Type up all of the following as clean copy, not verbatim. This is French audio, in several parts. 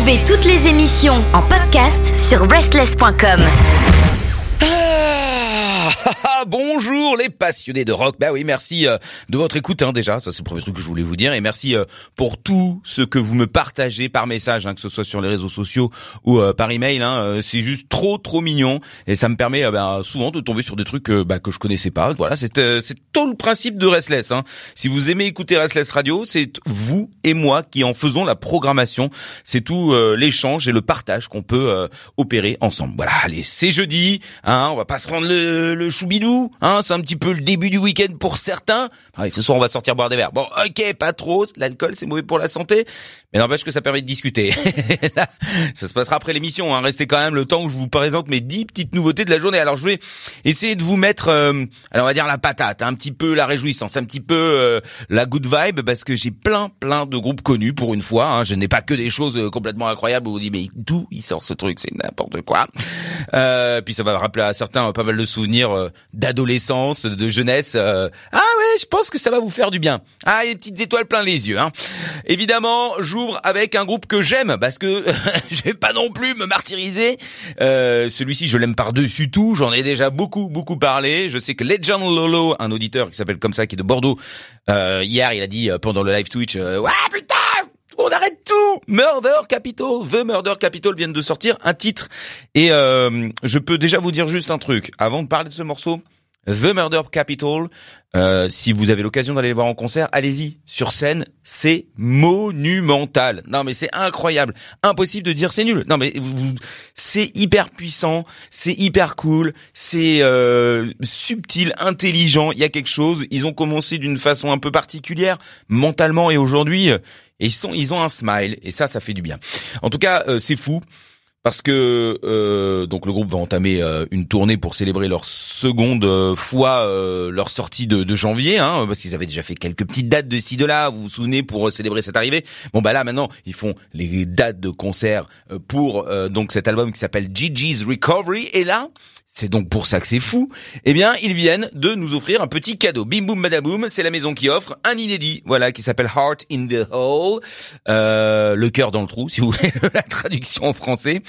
Retrouvez toutes les émissions en podcast sur restless.com. Bonjour les passionnés de rock. Bah oui, merci de votre écoute déjà, ça c'est le premier truc que je voulais vous dire, et merci pour tout ce que vous me partagez par message, que ce soit sur les réseaux sociaux ou par email. C'est juste trop mignon et ça me permet souvent de tomber sur des trucs que je connaissais pas. Voilà, c'est tout le principe de Restless. Si vous aimez écouter Restless Radio, c'est vous et moi qui en faisons la programmation. C'est tout l'échange et le partage qu'on peut opérer ensemble. Voilà, allez, c'est jeudi, on va pas se rendre le choubidou, c'est un petit peu le début du week-end pour certains. Allez, ce soir on va sortir boire des verres. Bon, ok, pas trop, l'alcool c'est mauvais pour la santé, mais n'empêche que ça permet de discuter. Là, ça se passera après l'émission, restez quand même le temps où je vous présente mes 10 petites nouveautés de la journée. Alors je vais essayer de vous mettre, on va dire la patate, un petit peu la réjouissance, un petit peu la good vibe, parce que j'ai plein de groupes connus pour une fois. Je n'ai pas que des choses complètement incroyables où vous dites mais d'où il sort ce truc, c'est n'importe quoi. Puis ça va rappeler à certains pas mal de souvenirs d'adolescence, de jeunesse. Je pense que ça va vous faire du bien. Les petites étoiles plein les yeux. Évidemment, j'ouvre avec un groupe que j'aime, parce que je vais pas non plus me martyriser. Celui-ci, je l'aime par-dessus tout. J'en ai déjà beaucoup parlé. Je sais que Legend Lolo, un auditeur qui s'appelle comme ça, qui est de Bordeaux, hier, il a dit pendant le live Twitch, ouais, putain, on arrête tout. The Murder Capital viennent de sortir un titre. Et je peux déjà vous dire juste un truc. Avant de parler de ce morceau, The Murder Capital, si vous avez l'occasion d'aller les voir en concert, allez-y. Sur scène, c'est monumental. Non mais c'est incroyable. Impossible de dire c'est nul. Non mais c'est hyper puissant, c'est hyper cool, c'est subtil, intelligent. Il y a quelque chose. Ils ont commencé d'une façon un peu particulière, mentalement, et aujourd'hui... Et ils ont un smile, et ça fait du bien. En tout cas, c'est fou, parce que donc le groupe va entamer une tournée pour célébrer leur seconde fois leur sortie de janvier, parce qu'ils avaient déjà fait quelques petites dates de ci, de là, vous vous souvenez, pour célébrer cette arrivée. Bon bah là maintenant, ils font les dates de concert pour donc cet album qui s'appelle Gigi's Recovery, et là... C'est donc pour ça que c'est fou. Eh bien, ils viennent de nous offrir un petit cadeau. Bim boum badaboum, c'est la maison qui offre un inédit, voilà, qui s'appelle Heart in the Hole, le cœur dans le trou, si vous voulez la traduction en français.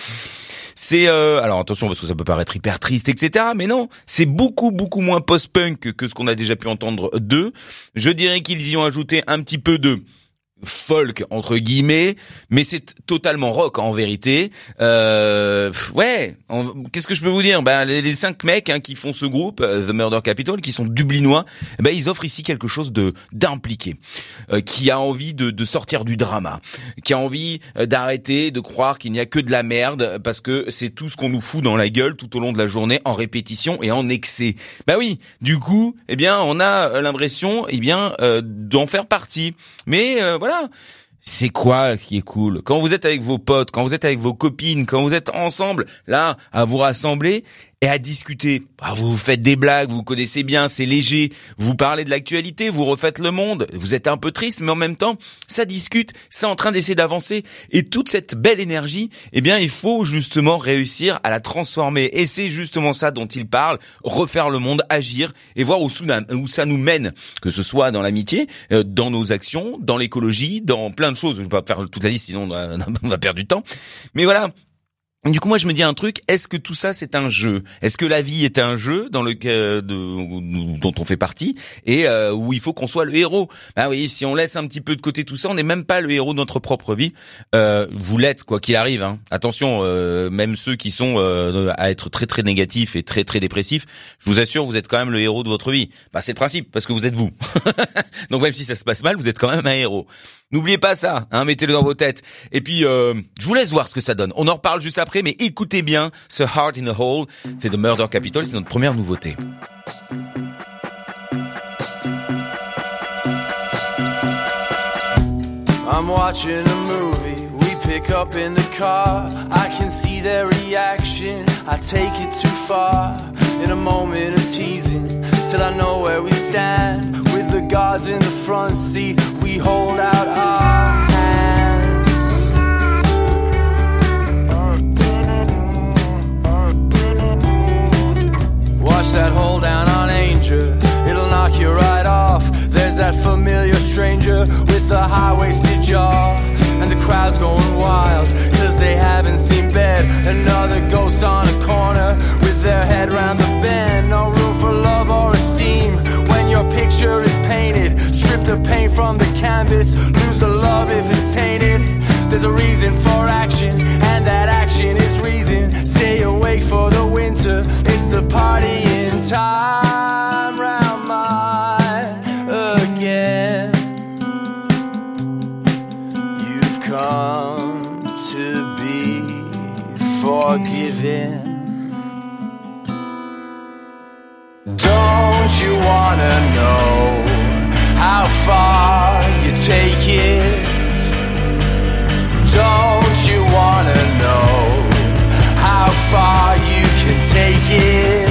C'est alors attention parce que ça peut paraître hyper triste, etc. Mais non, c'est beaucoup moins post-punk que ce qu'on a déjà pu entendre d'eux. Je dirais qu'ils y ont ajouté un petit peu de folk entre guillemets, mais c'est totalement rock en vérité. Qu'est-ce que je peux vous dire? Les 5 mecs qui font ce groupe The Murder Capital, qui sont dublinois, ils offrent ici quelque chose de d'impliqué, qui a envie de sortir du drama, qui a envie d'arrêter de croire qu'il n'y a que de la merde, parce que c'est tout ce qu'on nous fout dans la gueule tout au long de la journée, en répétition et en excès. Bah oui, du coup, on a l'impression d'en faire partie, mais c'est quoi ce qui est cool? Quand vous êtes avec vos potes, quand vous êtes avec vos copines, quand vous êtes ensemble, là, à vous rassembler et à discuter. Vous faites des blagues, vous connaissez bien, c'est léger. Vous parlez de l'actualité, vous refaites le monde. Vous êtes un peu triste, mais en même temps, ça discute, c'est en train d'essayer d'avancer. Et toute cette belle énergie, il faut justement réussir à la transformer. Et c'est justement ça dont il parle, refaire le monde, agir et voir où ça nous mène. Que ce soit dans l'amitié, dans nos actions, dans l'écologie, dans plein de choses. Je ne vais pas faire toute la liste, sinon on va perdre du temps. Mais voilà. Du coup, moi, je me dis un truc. Est-ce que tout ça, c'est un jeu? Est-ce que la vie est un jeu dans lequel dont on fait partie et où il faut qu'on soit le héros? Bah oui, si on laisse un petit peu de côté tout ça, on n'est même pas le héros de notre propre vie. Vous l'êtes, quoi qu'il arrive. Attention, même ceux qui sont à être très négatifs et très dépressifs, je vous assure, vous êtes quand même le héros de votre vie. Bah c'est le principe, parce que vous êtes vous. Donc même si ça se passe mal, vous êtes quand même un héros. N'oubliez pas ça, mettez-le dans vos têtes. Et puis, je vous laisse voir ce que ça donne. On en reparle juste après, mais écoutez bien ce Heart in the Hole. C'est The Murder Capital, c'est notre première nouveauté. I'm watching a movie, we pick up in the car. I can see their reaction, I take it too far. In a moment of teasing, till I know where we stand. With the guards in the front seat, we hold out our hands. Watch that hole down on Angel, it'll knock you right off. There's that familiar stranger with a high-waisted jaw, and the crowd's going wild. another ghost on a corner with their head round the bend. No room for love or esteem when your picture is painted. Strip the paint from the canvas, lose the love if it's tainted. There's a reason for action, and that action is reason. Stay awake for the winter, it's the party in time round mine again. You've come to be forgiven. Don't you wanna know how far you take it? Don't you wanna know how far you can take it?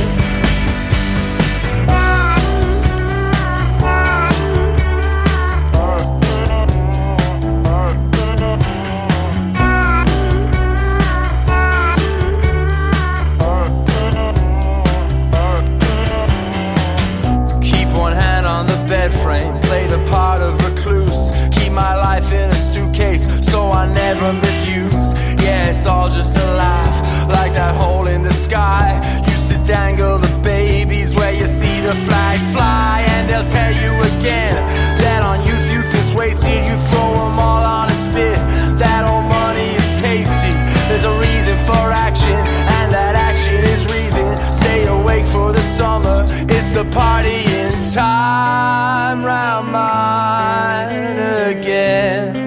Keep one hand on the bed frame, play the part of recluse. Keep my life in a suitcase so I never misuse. Yeah, it's all just a laugh, like that hole in the sky. Used to dangle the babies where you see the flags fly. And they'll tell you again that on youth is wasted. You throw them all on a spit, that old money is tasty. There's a reason for action, and that action is reason. Stay awake for the summer, it's the party in time round mine again.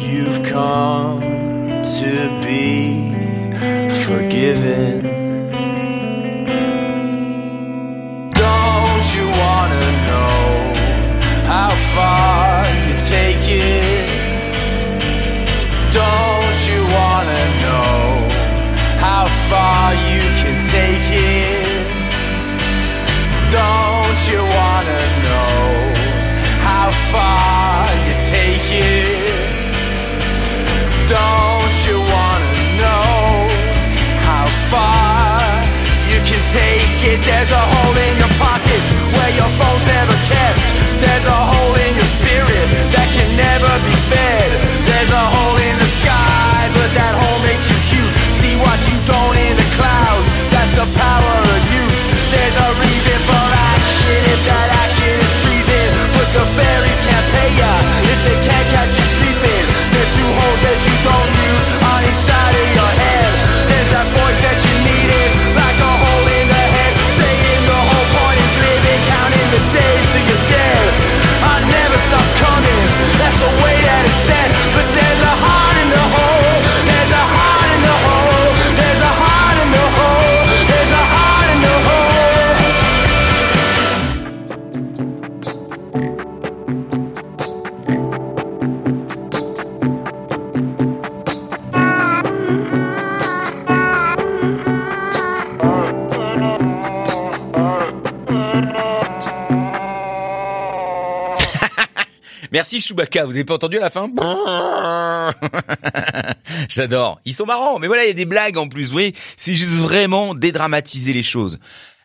You've come to be forgiven. Don't you wanna know how far you take it? Don't you wanna know how far you can take it? Don't you wanna know how far you take it? Don't you wanna know how far you can take it? There's a hole in your pockets where your phone's never kept. There's a hole in your spirit that can never be fed. There's a hole in the sky, but that hole makes you cute. See what you don't in the clouds, that's the power of youth. There's a reason for action, if that action is treason. But the fairies can't pay ya if they can't catch you sleeping. There's two holes that you don't use on each side of your head. There's that voice that you needed, like a hole in the head, saying the whole point is living, counting the days till you're dead. I never stops coming, that's the way that it's said. But there's a heart in the hole, there's a heart in the hole, there's a heart in the hole, there's a heart in the hole. Merci Chewbacca, vous avez pas entendu à la fin ? J'adore, ils sont marrants, mais voilà, il y a des blagues en plus, vous voyez, c'est juste vraiment dédramatiser les choses.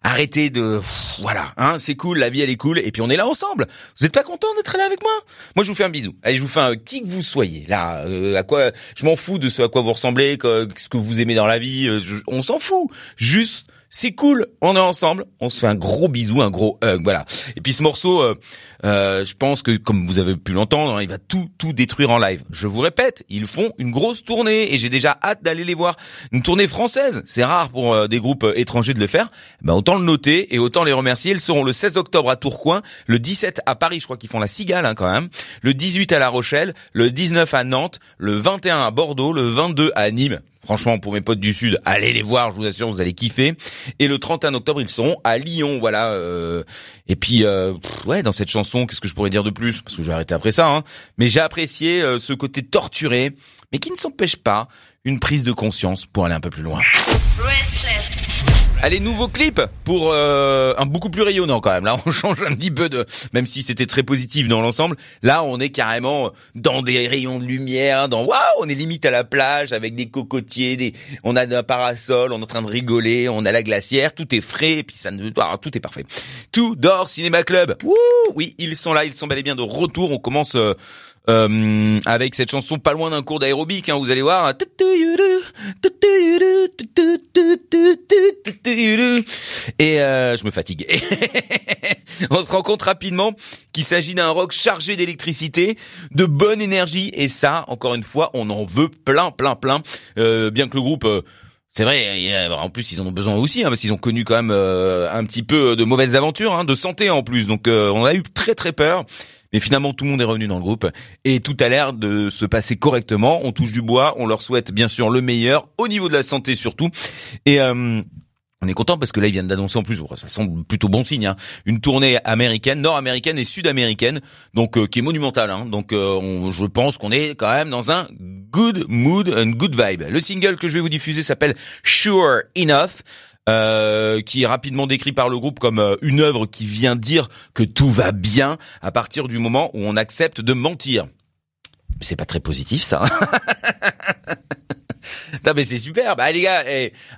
Arrêtez de... voilà, hein, c'est cool, la vie elle est cool, et puis on est là ensemble. Vous êtes pas content d'être là avec moi ? Moi je vous fais un bisou, allez je vous fais un... qui que vous soyez, là, à quoi... je m'en fous de ce à quoi vous ressemblez, ce que vous aimez dans la vie, on s'en fout, juste... c'est cool, on est ensemble, on se fait un gros bisou, un gros hug, voilà. Et puis ce morceau, je pense que comme vous avez pu l'entendre, il va tout détruire en live. Je vous répète, ils font une grosse tournée et j'ai déjà hâte d'aller les voir. Une tournée française, c'est rare pour des groupes étrangers de le faire. Ben autant le noter et autant les remercier. Ils seront le 16 octobre à Tourcoing, le 17 à Paris, je crois qu'ils font la Cigale hein, quand même, le 18 à La Rochelle, le 19 à Nantes, le 21 à Bordeaux, le 22 à Nîmes. Franchement, pour mes potes du Sud, allez les voir, je vous assure, vous allez kiffer. Et le 31 octobre, ils seront à Lyon, voilà. Et puis, ouais, dans cette chanson, qu'est-ce que je pourrais dire de plus ? Parce que je vais arrêter après ça, hein. Mais j'ai apprécié ce côté torturé, mais qui ne s'empêche pas une prise de conscience pour aller un peu plus loin. Restless. Allez, nouveau clip pour un beaucoup plus rayonnant quand même. Là, on change un petit peu de... même si c'était très positif dans l'ensemble, là, on est carrément dans des rayons de lumière, dans... waouh, on est limite à la plage avec des cocotiers, des... on a un parasol, on est en train de rigoler, on a la glacière, tout est frais, et puis ça ne... ah, tout est parfait. Two Door Cinema Club. Wouh, oui, ils sont là, ils sont bel et bien de retour. On commence... avec cette chanson pas loin d'un cours d'aérobic, hein, vous allez voir. Et je me fatigue. On se rend compte rapidement qu'il s'agit d'un rock chargé d'électricité, de bonne énergie, et ça, encore une fois, on en veut plein. Bien que le groupe... c'est vrai, en plus ils en ont besoin aussi, hein, parce qu'ils ont connu quand même un petit peu de mauvaises aventures, hein, de santé en plus, donc on a eu très peur, mais finalement tout le monde est revenu dans le groupe, et tout a l'air de se passer correctement, on touche du bois, on leur souhaite bien sûr le meilleur, au niveau de la santé surtout, et... on est content parce que là ils viennent d'annoncer en plus, ça semble plutôt bon signe, hein, une tournée américaine, nord-américaine et sud-américaine, donc qui est monumentale, hein, donc je pense qu'on est quand même dans un good mood, une good vibe. Le single que je vais vous diffuser s'appelle Sure Enough, qui est rapidement décrit par le groupe comme une œuvre qui vient dire que tout va bien à partir du moment où on accepte de mentir. C'est pas très positif ça. Non mais c'est super, bah les gars,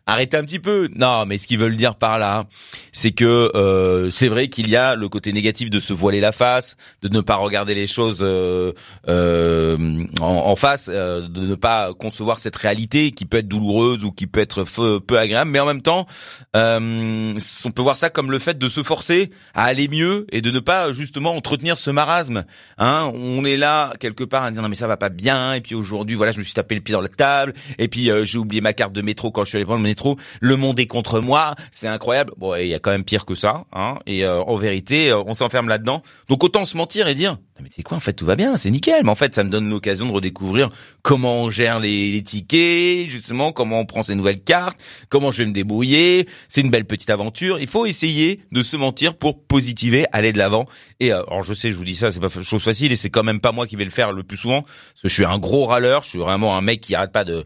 arrêtez un petit peu. Non mais ce qu'ils veulent dire par là, c'est que c'est vrai qu'il y a le côté négatif de se voiler la face, de ne pas regarder les choses en face, de ne pas concevoir cette réalité qui peut être douloureuse ou qui peut être peu agréable, mais en même temps on peut voir ça comme le fait de se forcer à aller mieux et de ne pas justement entretenir ce marasme, hein. On est là quelque part à dire non mais ça va pas bien, et puis aujourd'hui voilà je me suis tapé le pied dans la table, et puis j'ai oublié ma carte de métro quand je suis allé prendre le métro, le monde est contre moi, c'est incroyable. Bon, il y a quand même pire que ça, hein, et en vérité on s'enferme là-dedans, donc autant se mentir et dire mais c'est quoi, en fait tout va bien, c'est nickel, mais en fait ça me donne l'occasion de redécouvrir comment on gère les tickets, justement comment on prend ces nouvelles cartes, comment je vais me débrouiller, c'est une belle petite aventure. Il faut essayer de se mentir pour positiver, aller de l'avant, et alors je sais, je vous dis ça, c'est pas chose facile, et c'est quand même pas moi qui vais le faire le plus souvent, parce que je suis un gros râleur, je suis vraiment un mec qui arrête pas de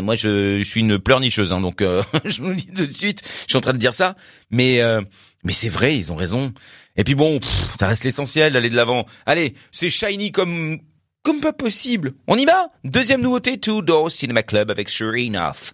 moi je suis une pleurnicheuse, hein, donc je vous dis tout de suite, je suis en train de dire ça, mais c'est vrai, ils ont raison. Et puis bon, ça reste l'essentiel d'aller de l'avant. Allez, c'est shiny comme pas possible. On y va. Deuxième nouveauté, Two Door Cinema Club avec Sure Enough.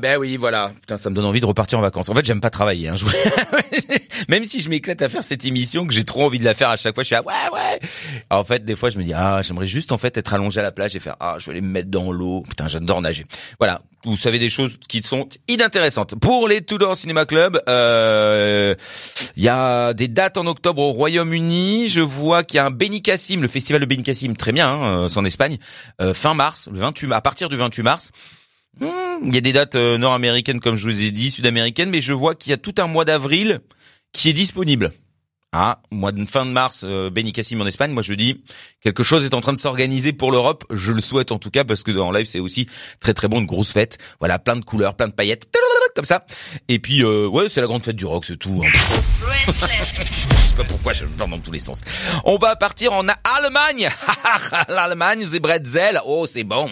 Ben oui, voilà. Putain, ça me donne envie de repartir en vacances. En fait, j'aime pas travailler. Hein. Même si je m'éclate à faire cette émission, que j'ai trop envie de la faire à chaque fois, je suis là, ouais. En fait, des fois, je me dis, j'aimerais juste en fait être allongé à la plage et faire, je vais aller me mettre dans l'eau. Putain, j'adore nager. Voilà. Vous savez des choses qui sont inintéressantes. Pour les Two Door Cinema Club, il y a des dates en octobre au Royaume-Uni. Je vois qu'il y a un Benicassim, le festival de Benicassim, très bien, hein, c'est en Espagne. Fin mars, à partir du 28 mars. Il y a des dates nord-américaines, comme je vous ai dit, sud-américaines, mais je vois qu'il y a tout un mois d'avril qui est disponible. Mois de fin de mars, Benicassim en Espagne. Moi, je dis, quelque chose est en train de s'organiser pour l'Europe. Je le souhaite en tout cas, parce que en live, c'est aussi très très bon, une grosse fête. Voilà, plein de couleurs, plein de paillettes, comme ça. Et puis, ouais, c'est la grande fête du rock, c'est tout. Je sais pas pourquoi, je pars dans tous les sens. On va partir en Allemagne. L'Allemagne, c'est bretzel. Oh, c'est bon.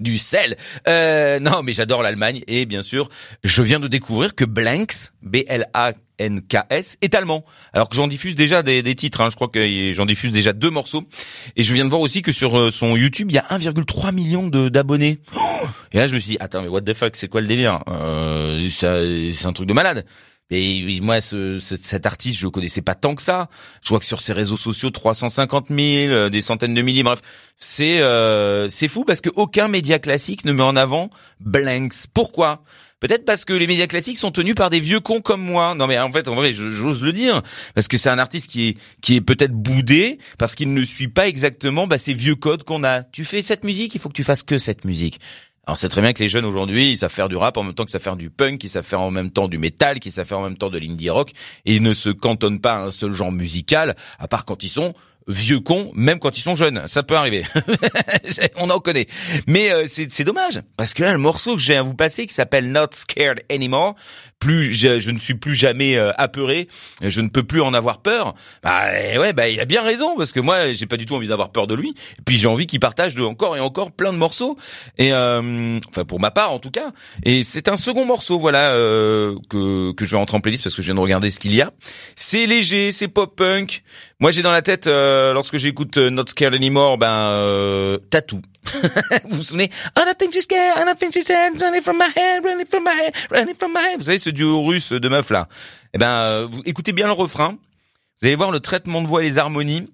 Du sel. Non, mais j'adore l'Allemagne. Et bien sûr, je viens de découvrir que Blanks, B-L-A-N-K-S, est allemand. Alors que j'en diffuse déjà des titres, hein. Je crois que j'en diffuse déjà 2 morceaux. Et je viens de voir aussi que sur son YouTube, il y a 1,3 million d'abonnés. Et là, je me suis dit, attends, mais what the fuck, c'est quoi le délire? C'est un truc de malade. Et moi, cet artiste, je le connaissais pas tant que ça. Je vois que sur ses réseaux sociaux, 350 000, des centaines de milliers, bref. C'est fou parce que aucun média classique ne met en avant Blanks. Pourquoi? Peut-être parce que les médias classiques sont tenus par des vieux cons comme moi. Non mais en vrai, j'ose le dire. Parce que c'est un artiste qui est peut-être boudé, parce qu'il ne suit pas exactement, ces vieux codes qu'on a. Tu fais cette musique, il faut que tu fasses que cette musique. Alors c'est très bien que les jeunes aujourd'hui, ils savent faire du rap en même temps qu'ils savent faire du punk, qu'ils savent faire en même temps du métal, qu'ils savent faire en même temps de l'indie rock, et ils ne se cantonnent pas à un seul genre musical, à part quand ils sont vieux cons, même quand ils sont jeunes. Ça peut arriver, on en connaît. Mais c'est dommage, parce que là, le morceau que j'ai à vous passer, qui s'appelle Not Scared Anymore, je ne suis plus jamais apeuré, je ne peux plus en avoir peur. Il a bien raison, parce que moi, j'ai pas du tout envie d'avoir peur de lui, et puis j'ai envie qu'il partage encore et encore plein de morceaux, et pour ma part en tout cas. Et c'est un second morceau, voilà, que je vais rentrer en playlist, parce que je viens de regarder ce qu'il y a. C'est léger, c'est pop-punk. Moi, j'ai dans la tête, lorsque j'écoute Not Scared Anymore, Tattoo. Vous vous souvenez? Vous savez, ce duo russe de meufs là. Vous écoutez bien le refrain. Vous allez voir le traitement de voix et les harmonies.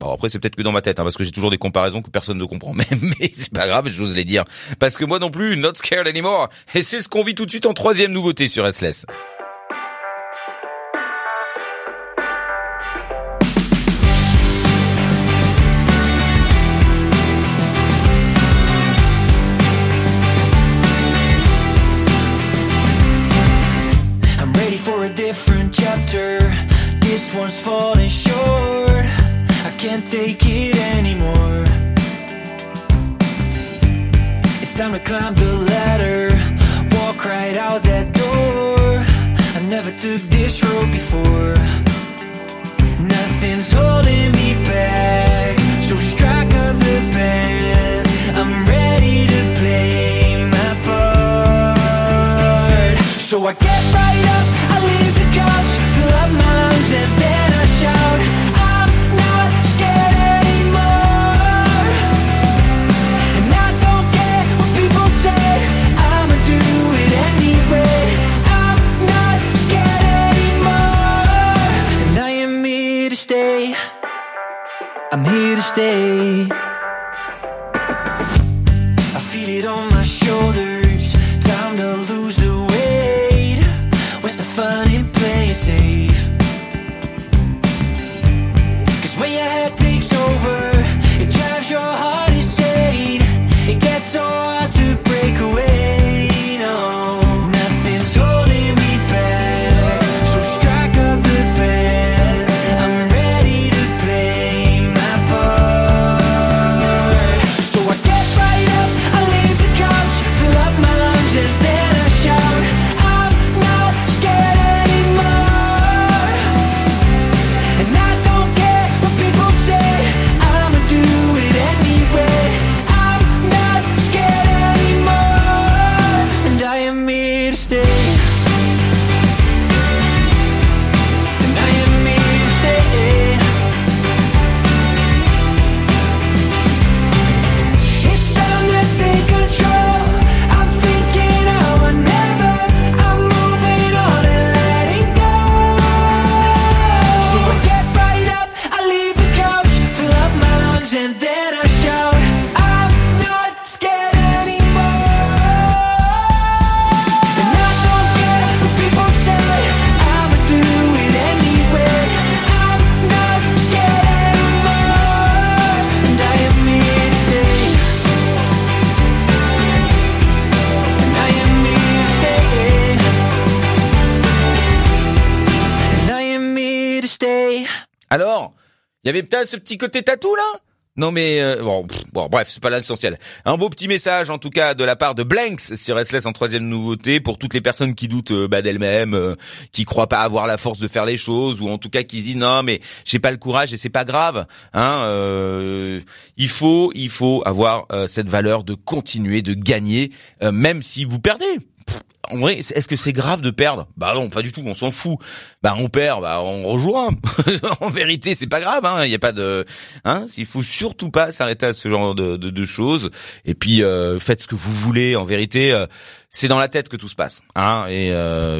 Bon, après, c'est peut-être que dans ma tête, hein, parce que j'ai toujours des comparaisons que personne ne comprend. Mais c'est pas grave, j'ose les dire. Parce que moi non plus, Not Scared Anymore. Et c'est ce qu'on vit tout de suite en 3e nouveauté sur RSTLSS. Different chapter, this one's falling short. I can't take it anymore. It's time to climb the ladder, walk right out that door. I never took this road before. Nothing's holding me back, so strike up the band. I'm ready to play my part. So I get right up, I leave the couch, fill up my lungs and then I shout, I'm not scared anymore. And I don't care what people say, I'ma do it anyway. I'm not scared anymore. And I am here to stay, I'm here to stay. I feel it on my shoulders, time to lose the weight. What's the fun in playing safe? Cause when your head takes over, it drives your heart insane. It gets so hard to break away, no. Nothing's holding me back, so strike up the band. I'm ready to play my part. So I get right up, I leave the car. Alors, il y avait peut-être ce petit côté tatou là ? Non mais bref, c'est pas là l'essentiel. Un beau petit message en tout cas de la part de Blanks sur SLS en troisième nouveauté pour toutes les personnes qui doutent d'elles-mêmes, qui croient pas avoir la force de faire les choses, ou en tout cas qui se disent non mais j'ai pas le courage et c'est pas grave. Il faut avoir cette valeur de continuer, de gagner, même si vous perdez. En vrai, est-ce que c'est grave de perdre ? Bah non, pas du tout, on s'en fout. Bah on perd, bah on rejouera. En vérité, c'est pas grave, hein, il y a pas de il faut surtout pas s'arrêter à ce genre de choses, et puis faites ce que vous voulez. En vérité, c'est dans la tête que tout se passe, hein, et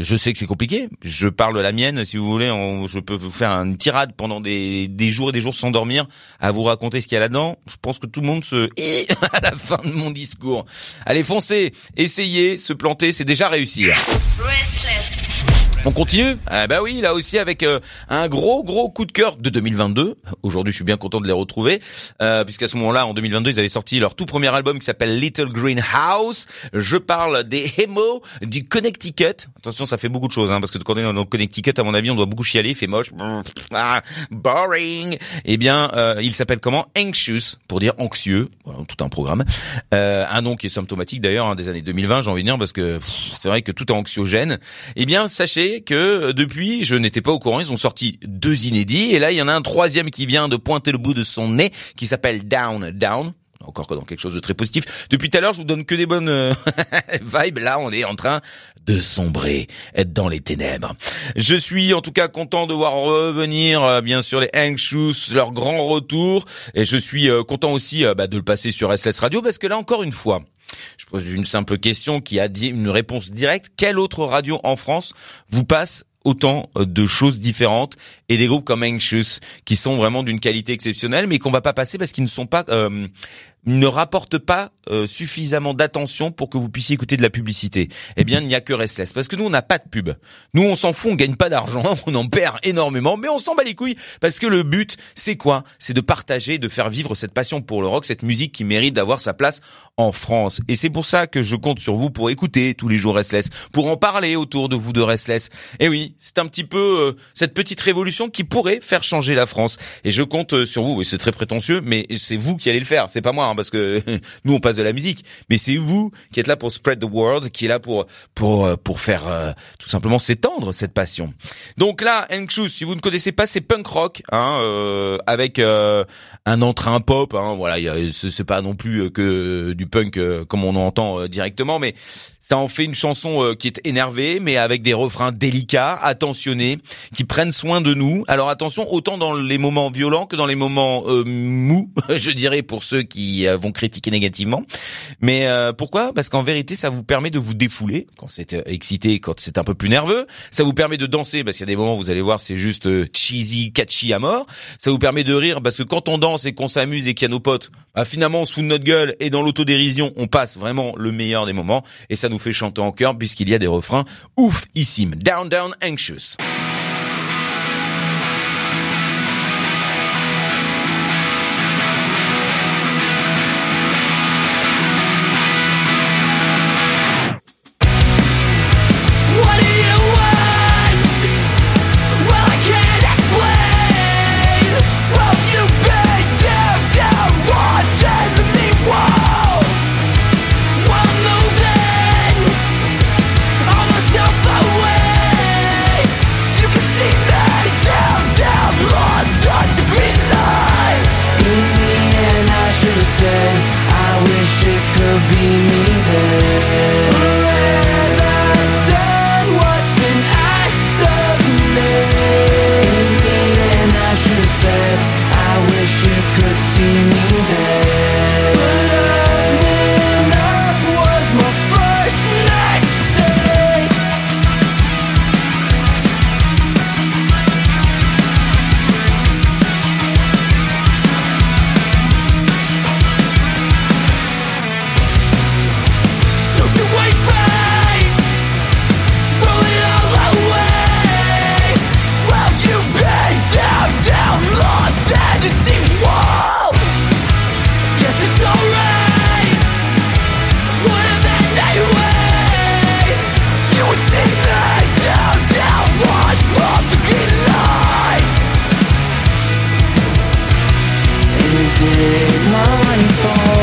je sais que c'est compliqué. Je parle de la mienne, si vous voulez, je peux vous faire une tirade pendant des jours et des jours sans dormir à vous raconter ce qu'il y a là-dedans. Je pense que tout le monde se à la fin de mon discours. Allez, foncez, essayez, se planter, c'est déjà réussir. On continue ? Ah bah oui, là aussi avec un gros coup de cœur de 2022. Aujourd'hui, je suis bien content de les retrouver, puisqu'à ce moment-là, en 2022, ils avaient sorti leur tout premier album qui s'appelle Little Greenhouse. Je parle des Hemo du Connecticut. Attention, ça fait beaucoup de choses, hein, parce que quand on est dans le Connecticut, à mon avis, on doit beaucoup chialer, il fait moche. Boring. Eh bien, il s'appelle comment ? Anxious, pour dire anxieux. Voilà, tout un programme. Un nom qui est symptomatique d'ailleurs, hein, des années 2020, j'ai envie de dire, parce que c'est vrai que tout est anxiogène. Eh bien, sachez que depuis, je n'étais pas au courant, ils ont sorti 2 inédits, et là, il y en a un troisième qui vient de pointer le bout de son nez, qui s'appelle Down. Encore que dans quelque chose de très positif. Depuis tout à l'heure, je vous donne que des bonnes vibes. Là, on est en train de sombrer, être dans les ténèbres. Je suis en tout cas content de voir revenir, bien sûr, les Anxious, leur grand retour. Et je suis content aussi de le passer sur SLS Radio, parce que là, encore une fois, je pose une simple question qui a une réponse directe. Quelle autre radio en France vous passe autant de choses différentes et des groupes comme Anxious qui sont vraiment d'une qualité exceptionnelle, mais qu'on va pas passer parce qu'ils ne sont pas, ne rapportent pas suffisamment d'attention pour que vous puissiez écouter de la publicité. Eh bien, il n'y a que Restless, parce que nous, on n'a pas de pub. Nous, on s'en fout, on gagne pas d'argent, on en perd énormément, mais on s'en bat les couilles, parce que le but, c'est quoi ? C'est de partager, de faire vivre cette passion pour le rock, cette musique qui mérite d'avoir sa place en France. Et c'est pour ça que je compte sur vous pour écouter tous les jours Restless, pour en parler autour de vous de Restless. Et oui, c'est un petit peu cette petite révolution qui pourrait faire changer la France. Et je compte sur vous, et c'est très prétentieux, mais c'est vous qui allez le faire, c'est pas moi, hein, parce que nous on passe de la musique, mais c'est vous qui êtes là pour spread the word, qui est là pour faire tout simplement s'étendre cette passion. Donc là, Anxious, si vous ne connaissez pas, c'est punk rock, hein, avec un entrain pop, hein, voilà, c'est pas non plus que du punk comme on en entend directement, mais ça en fait une chanson qui est énervée, mais avec des refrains délicats, attentionnés, qui prennent soin de nous. Alors attention, autant dans les moments violents que dans les moments mous, je dirais, pour ceux qui vont critiquer négativement. Mais pourquoi ? Parce qu'en vérité, ça vous permet de vous défouler quand c'est excité, quand c'est un peu plus nerveux. Ça vous permet de danser, parce qu'il y a des moments, vous allez voir, c'est juste cheesy, catchy à mort. Ça vous permet de rire, parce que quand on danse et qu'on s'amuse et qu'il y a nos potes, bah, finalement, on se fout de notre gueule, et dans l'autodérision, on passe vraiment le meilleur des moments. Et ça nous fait chanter en chœur puisqu'il y a des refrains oufissimes. Down, down, anxious. did my fault.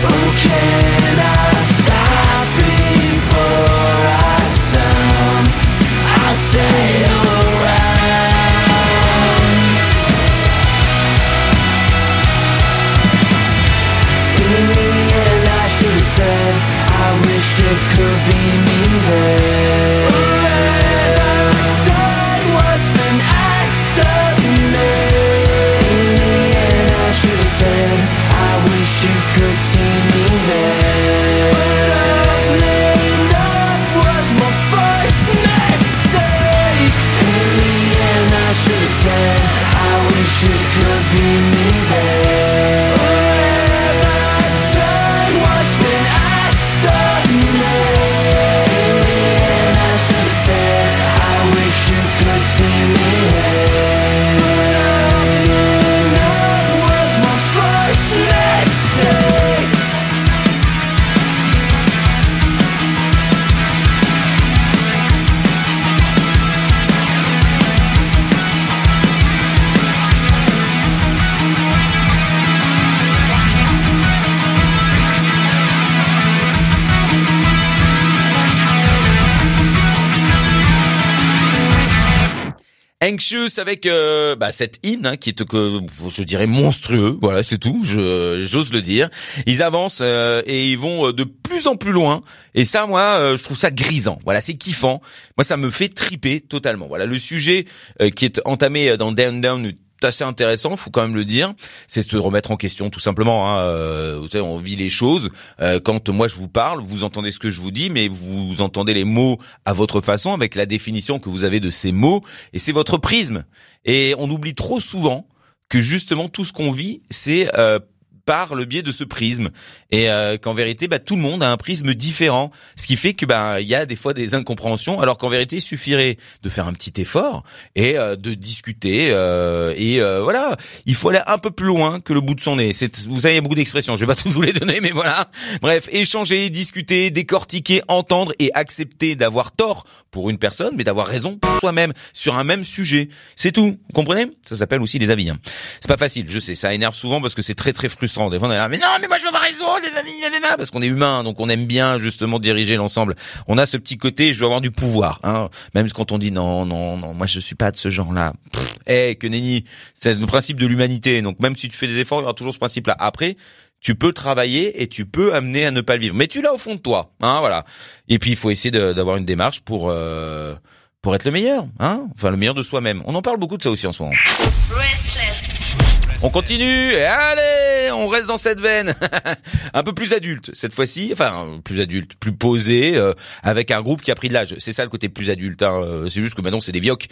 Oh, can I stop before I sound? I'll sail around. In the end, I should have said, I wish it could be me there. Forever, said what's been asked of me. In the end, I should have said, I wish you could see me there. What I made up was my first mistake. In the end, I should have said, I wish you could be me there. Anxious avec cette hymne qui est je dirais monstrueux, voilà, c'est tout, j'ose le dire. Ils avancent et ils vont de plus en plus loin et ça moi je trouve ça grisant. Voilà, c'est kiffant. Moi ça me fait triper totalement. Voilà, le sujet qui est entamé dans Down assez intéressant, faut quand même le dire, c'est se remettre en question tout simplement, hein. Vous savez, on vit les choses, quand moi je vous parle, vous entendez ce que je vous dis, mais vous entendez les mots à votre façon, avec la définition que vous avez de ces mots, et c'est votre prisme. Et on oublie trop souvent que justement tout ce qu'on vit, c'est par le biais de ce prisme, et qu'en vérité tout le monde a un prisme différent, ce qui fait que il y a des fois des incompréhensions, alors qu'en vérité il suffirait de faire un petit effort et de discuter voilà, il faut aller un peu plus loin que le bout de son nez. Vous avez beaucoup d'expressions, je vais pas toutes vous les donner, mais voilà, bref, échanger, discuter, décortiquer, entendre et accepter d'avoir tort pour une personne mais d'avoir raison pour soi-même sur un même sujet, c'est tout, vous comprenez, ça s'appelle aussi les avis, hein. C'est pas facile, je sais, ça énerve souvent parce que c'est très très frustrant. Des fois on est là, mais non, mais moi je veux avoir raison, parce qu'on est humain, donc on aime bien justement diriger l'ensemble. On a ce petit côté, je veux avoir du pouvoir, hein. Même quand on dit non, moi je suis pas de ce genre-là. Que nenni, c'est le principe de l'humanité. Donc même si tu fais des efforts, il y aura toujours ce principe-là. Après, tu peux travailler et tu peux amener à ne pas le vivre. Mais tu l'as au fond de toi, hein, voilà. Et puis il faut essayer d'avoir une démarche pour être le meilleur, hein. Enfin le meilleur de soi-même. On en parle beaucoup de ça aussi en ce moment. On continue, et allez, on reste dans cette veine, un peu plus adulte cette fois-ci, enfin plus adulte, plus posé, avec un groupe qui a pris de l'âge. C'est ça le côté plus adulte, hein. C'est juste que maintenant c'est des vioques.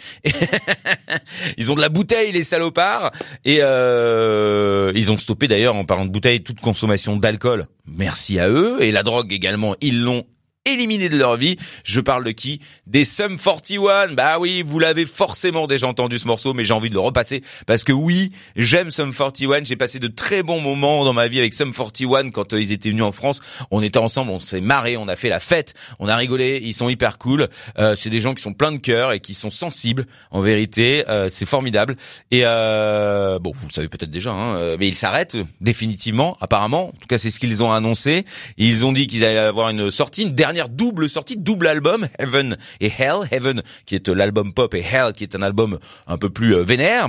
Ils ont de la bouteille les salopards, et ils ont stoppé d'ailleurs, en parlant de bouteille, toute consommation d'alcool. Merci à eux, et la drogue également, ils l'ont éliminés de leur vie. Je parle de qui? Des Sum 41. Bah oui, vous l'avez forcément déjà entendu ce morceau, mais j'ai envie de le repasser parce que oui, j'aime Sum 41. J'ai passé de très bons moments dans ma vie avec Sum 41 quand ils étaient venus en France. On était ensemble, on s'est marré, on a fait la fête, on a rigolé. Ils sont hyper cool. C'est des gens qui sont pleins de cœur et qui sont sensibles. En vérité, c'est formidable. Et bon, vous le savez peut-être déjà, hein, mais ils s'arrêtent définitivement. Apparemment, en tout cas, c'est ce qu'ils ont annoncé. Ils ont dit qu'ils allaient avoir une sortie, une dernière double sortie, double album, Heaven et Hell. Heaven qui est l'album pop et Hell qui est un album un peu plus vénère.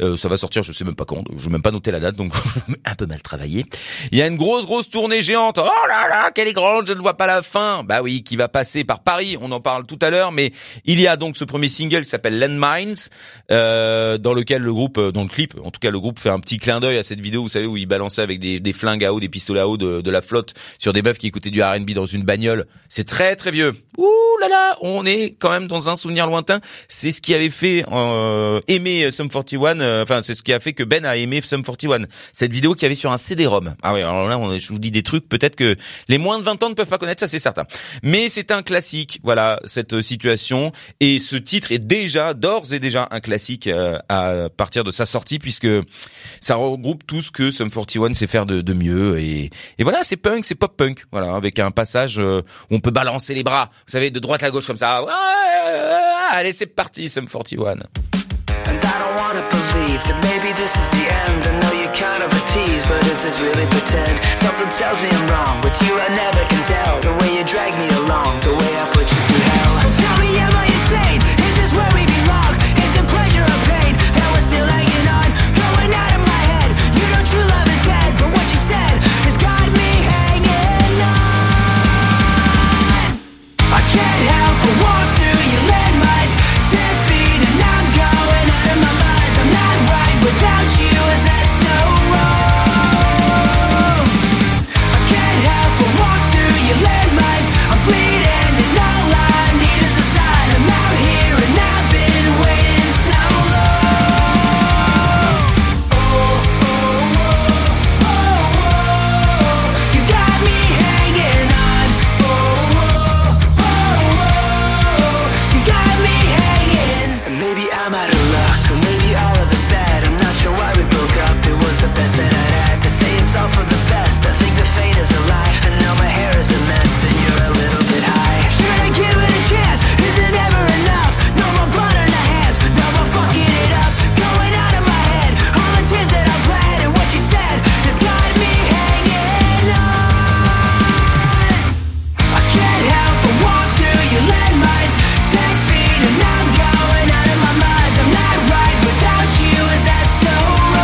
Ça va sortir, je sais même pas quand, je vais même pas noter la date, donc un peu mal travaillé. Il y a une grosse tournée géante. Oh là là, qu'elle est grande, je ne vois pas la fin. Bah oui, qui va passer par Paris, on en parle tout à l'heure, mais il y a donc ce premier single qui s'appelle Landmines, dans lequel le groupe, dans le clip, en tout cas le groupe fait un petit clin d'œil à cette vidéo, vous savez, où il balançait avec des flingues à eau, des pistolets à eau de la flotte sur des meufs qui écoutaient du R&B dans une bagnole. C'est très très vieux. Ouh là là, on est quand même dans un souvenir lointain. C'est ce qui avait fait aimer Sum 41. C'est ce qui a fait que Ben a aimé Sum 41. Cette vidéo qu'il y avait sur un CD-ROM. Ah oui, alors là, je vous dis des trucs. Peut-être que les moins de 20 ans ne peuvent pas connaître ça, c'est certain. Mais c'est un classique. Voilà cette situation, et ce titre est déjà d'ores et déjà un classique à partir de sa sortie, puisque ça regroupe tout ce que Sum 41 sait faire de mieux. Et voilà, c'est punk, c'est pop punk. Voilà, avec un passage. On peut balancer les bras, vous savez, de droite à gauche comme ça. Allez, c'est parti, Sum 41. And I don't wanna believe this is the end. I know you're kind of a tease, but is this really pretend? Something tells me I'm wrong. With you I never can tell. The way you drag me along, the way I put you through hell. Tell me, am I insane? Is this where we belong? Is it pleasure or pain that we're still hanging on? Growing out of my head. You know true love is dead, but what you said has got me hanging on. I can't help but walk through your landmines, 10 feet, and I'm going out of my lies. I'm not right without you. Is that so wrong? I can't help but walk through your landmines. I'm bleeding and all I need is a sign. I'm out here and I've been waiting so long. Oh, oh, oh, oh, oh. You got me hanging on. Oh, oh, oh, oh. You got me hanging. And maybe I'm out of luck, or maybe all of it's bad. I'm not sure why we broke up. It was the best that I'd had. They say it's all for the best. I think the fate is a lie. I know my hair is a mess and you're a little bit high. Should I give it a chance? Is it ever enough? No more blood on our hands. No more fucking it up. Going out of my head. All the tears that I've bled and what you said has got me hanging on. I can't help but walk through your landmines, 10 feet, and I'm going out of my lies. I'm not right without you. Is that so wrong?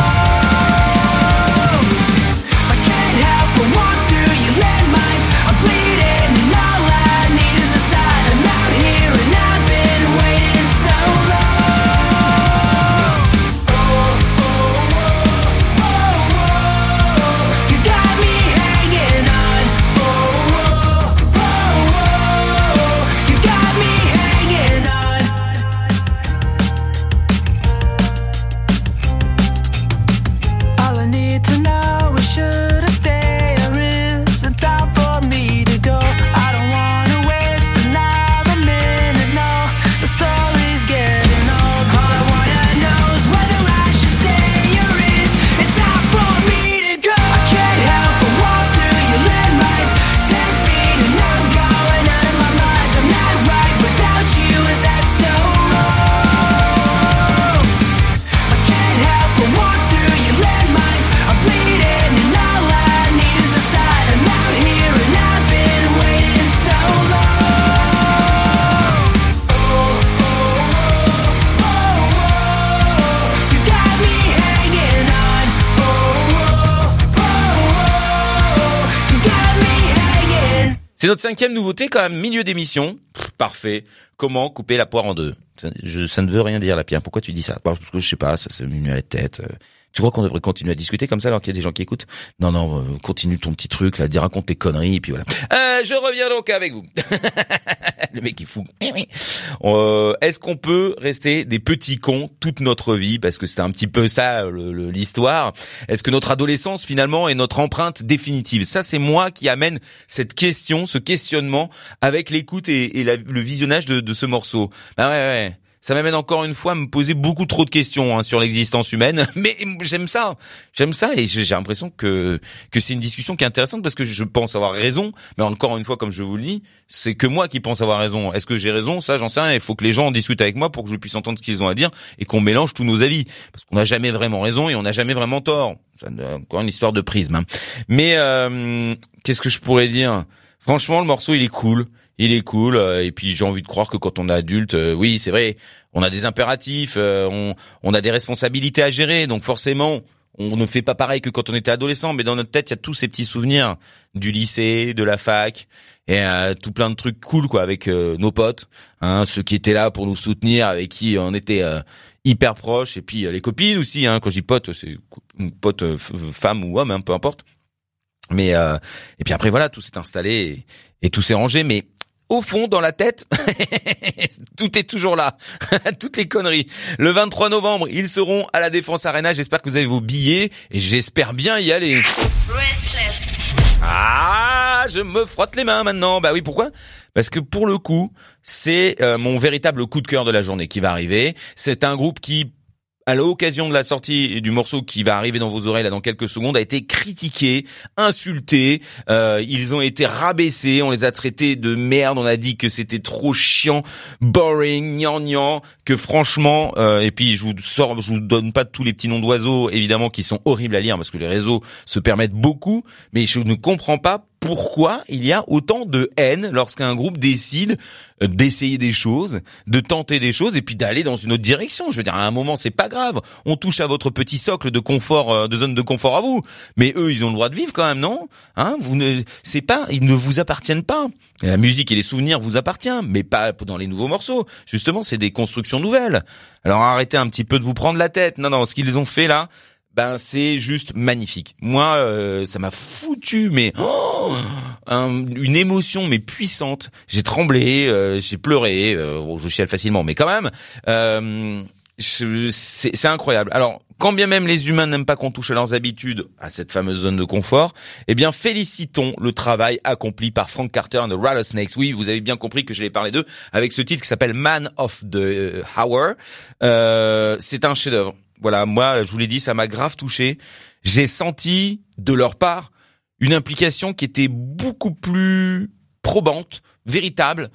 I can't help but walk through your landmines. I'm bleeding and all I need is a sign. I'm out here and I've been waiting so long. Oh, oh, oh, oh, oh. You got me hanging on. Oh, oh, oh, oh. You got me hanging on. All I need to know is should I stay or is it time for me to go? I don't wanna waste another minute, no. The story's getting old. All I wanna know is whether I should stay or is it time for me to go? I can't help but walk through your landmines, 10 feet, and I'm going out of my lies. I'm not right without you. Is that so wrong? I can't help but walk through your landmines. I'm bleeding and all I need is a sign. I'm out here and I've been waiting so long. Oh, oh, oh, oh, oh. You got me hanging on. Oh, oh, oh, oh. You got me hanging. C'est notre cinquième nouveauté quand même, milieu d'émission. Pff, parfait. Comment couper la poire en deux? Ça ne veut rien dire, la pierre. Pourquoi tu dis ça? Bah, parce que je sais pas, ça s'est mis à la tête. Tu crois qu'on devrait continuer à discuter comme ça alors qu'il y a des gens qui écoutent? Non, non, continue ton petit truc, là, raconte tes conneries, et puis voilà. Je reviens donc avec vous. Le mec est fou. Est-ce qu'on peut rester des petits cons toute notre vie? Parce que c'était un petit peu ça, l'histoire. Est-ce que notre adolescence, finalement, est notre empreinte définitive? Ça, c'est moi qui amène cette question, ce questionnement, avec l'écoute et le visionnage de ce morceau. Bah ouais. Ça m'amène encore une fois à me poser beaucoup trop de questions, hein, sur l'existence humaine. Mais j'aime ça et j'ai l'impression que c'est une discussion qui est intéressante parce que je pense avoir raison. Mais encore une fois, comme je vous le dis, c'est que moi qui pense avoir raison. Est-ce que j'ai raison? Ça, j'en sais rien. Il faut que les gens en discutent avec moi pour que je puisse entendre ce qu'ils ont à dire et qu'on mélange tous nos avis. Parce qu'on n'a jamais vraiment raison et on n'a jamais vraiment tort. C'est encore une histoire de prisme, hein. Mais qu'est-ce que je pourrais dire? Franchement, le morceau, il est cool, et puis j'ai envie de croire que quand on est adulte, oui, c'est vrai, on a des impératifs, on a des responsabilités à gérer, donc forcément, on ne fait pas pareil que quand on était adolescent, mais dans notre tête, il y a tous ces petits souvenirs du lycée, de la fac, et tout plein de trucs cool, quoi, avec nos potes, hein, ceux qui étaient là pour nous soutenir, avec qui on était hyper proches, et puis les copines aussi, hein, quand je dis potes, c'est potes femme ou homme, hein, peu importe. Mais et puis après voilà, tout s'est installé et tout s'est rangé, mais au fond, dans la tête, tout est toujours là. Toutes les conneries. Le 23 novembre, ils seront à la Défense Arena. J'espère que vous avez vos billets et j'espère bien y aller. Restless. Ah, je me frotte les mains maintenant. Bah oui, pourquoi ? Parce que pour le coup, c'est mon véritable coup de cœur de la journée qui va arriver. C'est un groupe qui à l'occasion de la sortie du morceau qui va arriver dans vos oreilles là dans quelques secondes, a été critiqué, insulté, ils ont été rabaissés, on les a traités de merde, on a dit que c'était trop chiant, boring, gnangnan, que franchement, et puis je vous donne pas tous les petits noms d'oiseaux évidemment qui sont horribles à lire parce que les réseaux se permettent beaucoup, mais je ne comprends pas pourquoi il y a autant de haine lorsqu'un groupe décide d'essayer des choses, de tenter des choses et puis d'aller dans une autre direction. Je veux dire, à un moment, c'est pas grave. On touche à votre petit socle de confort, de zone de confort à vous. Mais eux, ils ont le droit de vivre quand même, non? Hein? Ils ne vous appartiennent pas. La musique et les souvenirs vous appartiennent, mais pas dans les nouveaux morceaux. Justement, c'est des constructions nouvelles. Alors arrêtez un petit peu de vous prendre la tête. Non, ce qu'ils ont fait là, ben c'est juste magnifique. Moi, ça m'a foutu, mais une émotion mais puissante. J'ai tremblé, j'ai pleuré. Je chiale facilement, mais quand même, c'est incroyable. Alors, quand bien même les humains n'aiment pas qu'on touche à leurs habitudes, à cette fameuse zone de confort, eh bien félicitons le travail accompli par Frank Carter and The Rattlesnakes. Oui, vous avez bien compris que je l'ai parlé d'eux avec ce titre qui s'appelle Man of the Hour. C'est un chef-d'œuvre. Voilà, moi, je vous l'ai dit, ça m'a grave touché. J'ai senti, de leur part, une implication qui était beaucoup plus probante, véritable,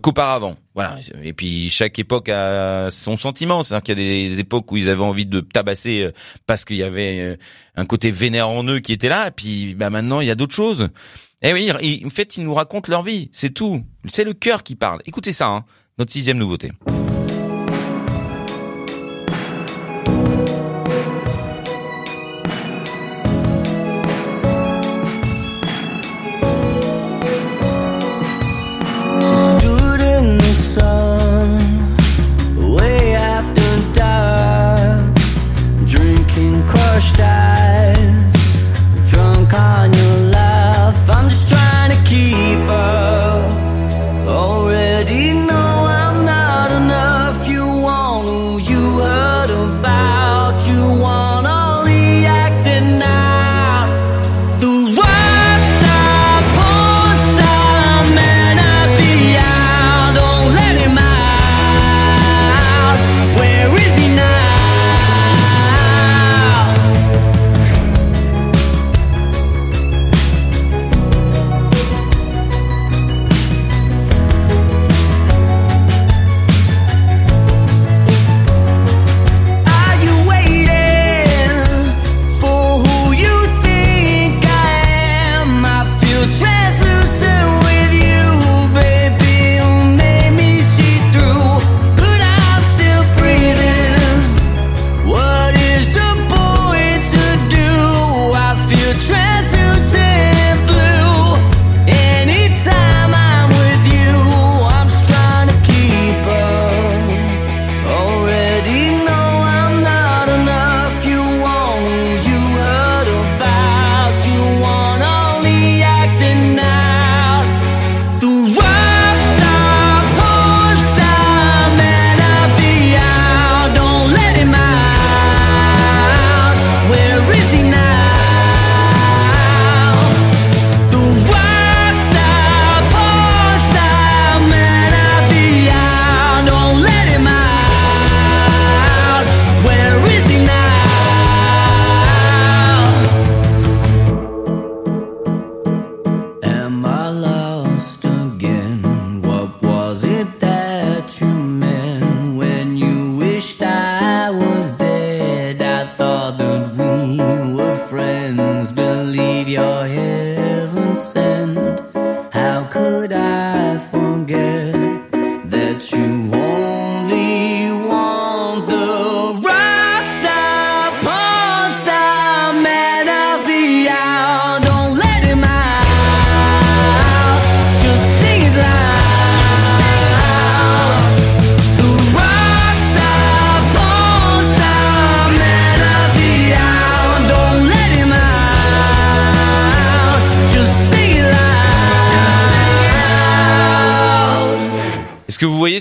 qu'auparavant. Voilà. Et puis, chaque époque a son sentiment. C'est-à-dire qu'il y a des époques où ils avaient envie de tabasser parce qu'il y avait un côté vénère en eux qui était là. Et puis, bah, maintenant, il y a d'autres choses. Eh oui, en fait, ils nous racontent leur vie. C'est tout. C'est le cœur qui parle. Écoutez ça, hein, notre 6e nouveauté.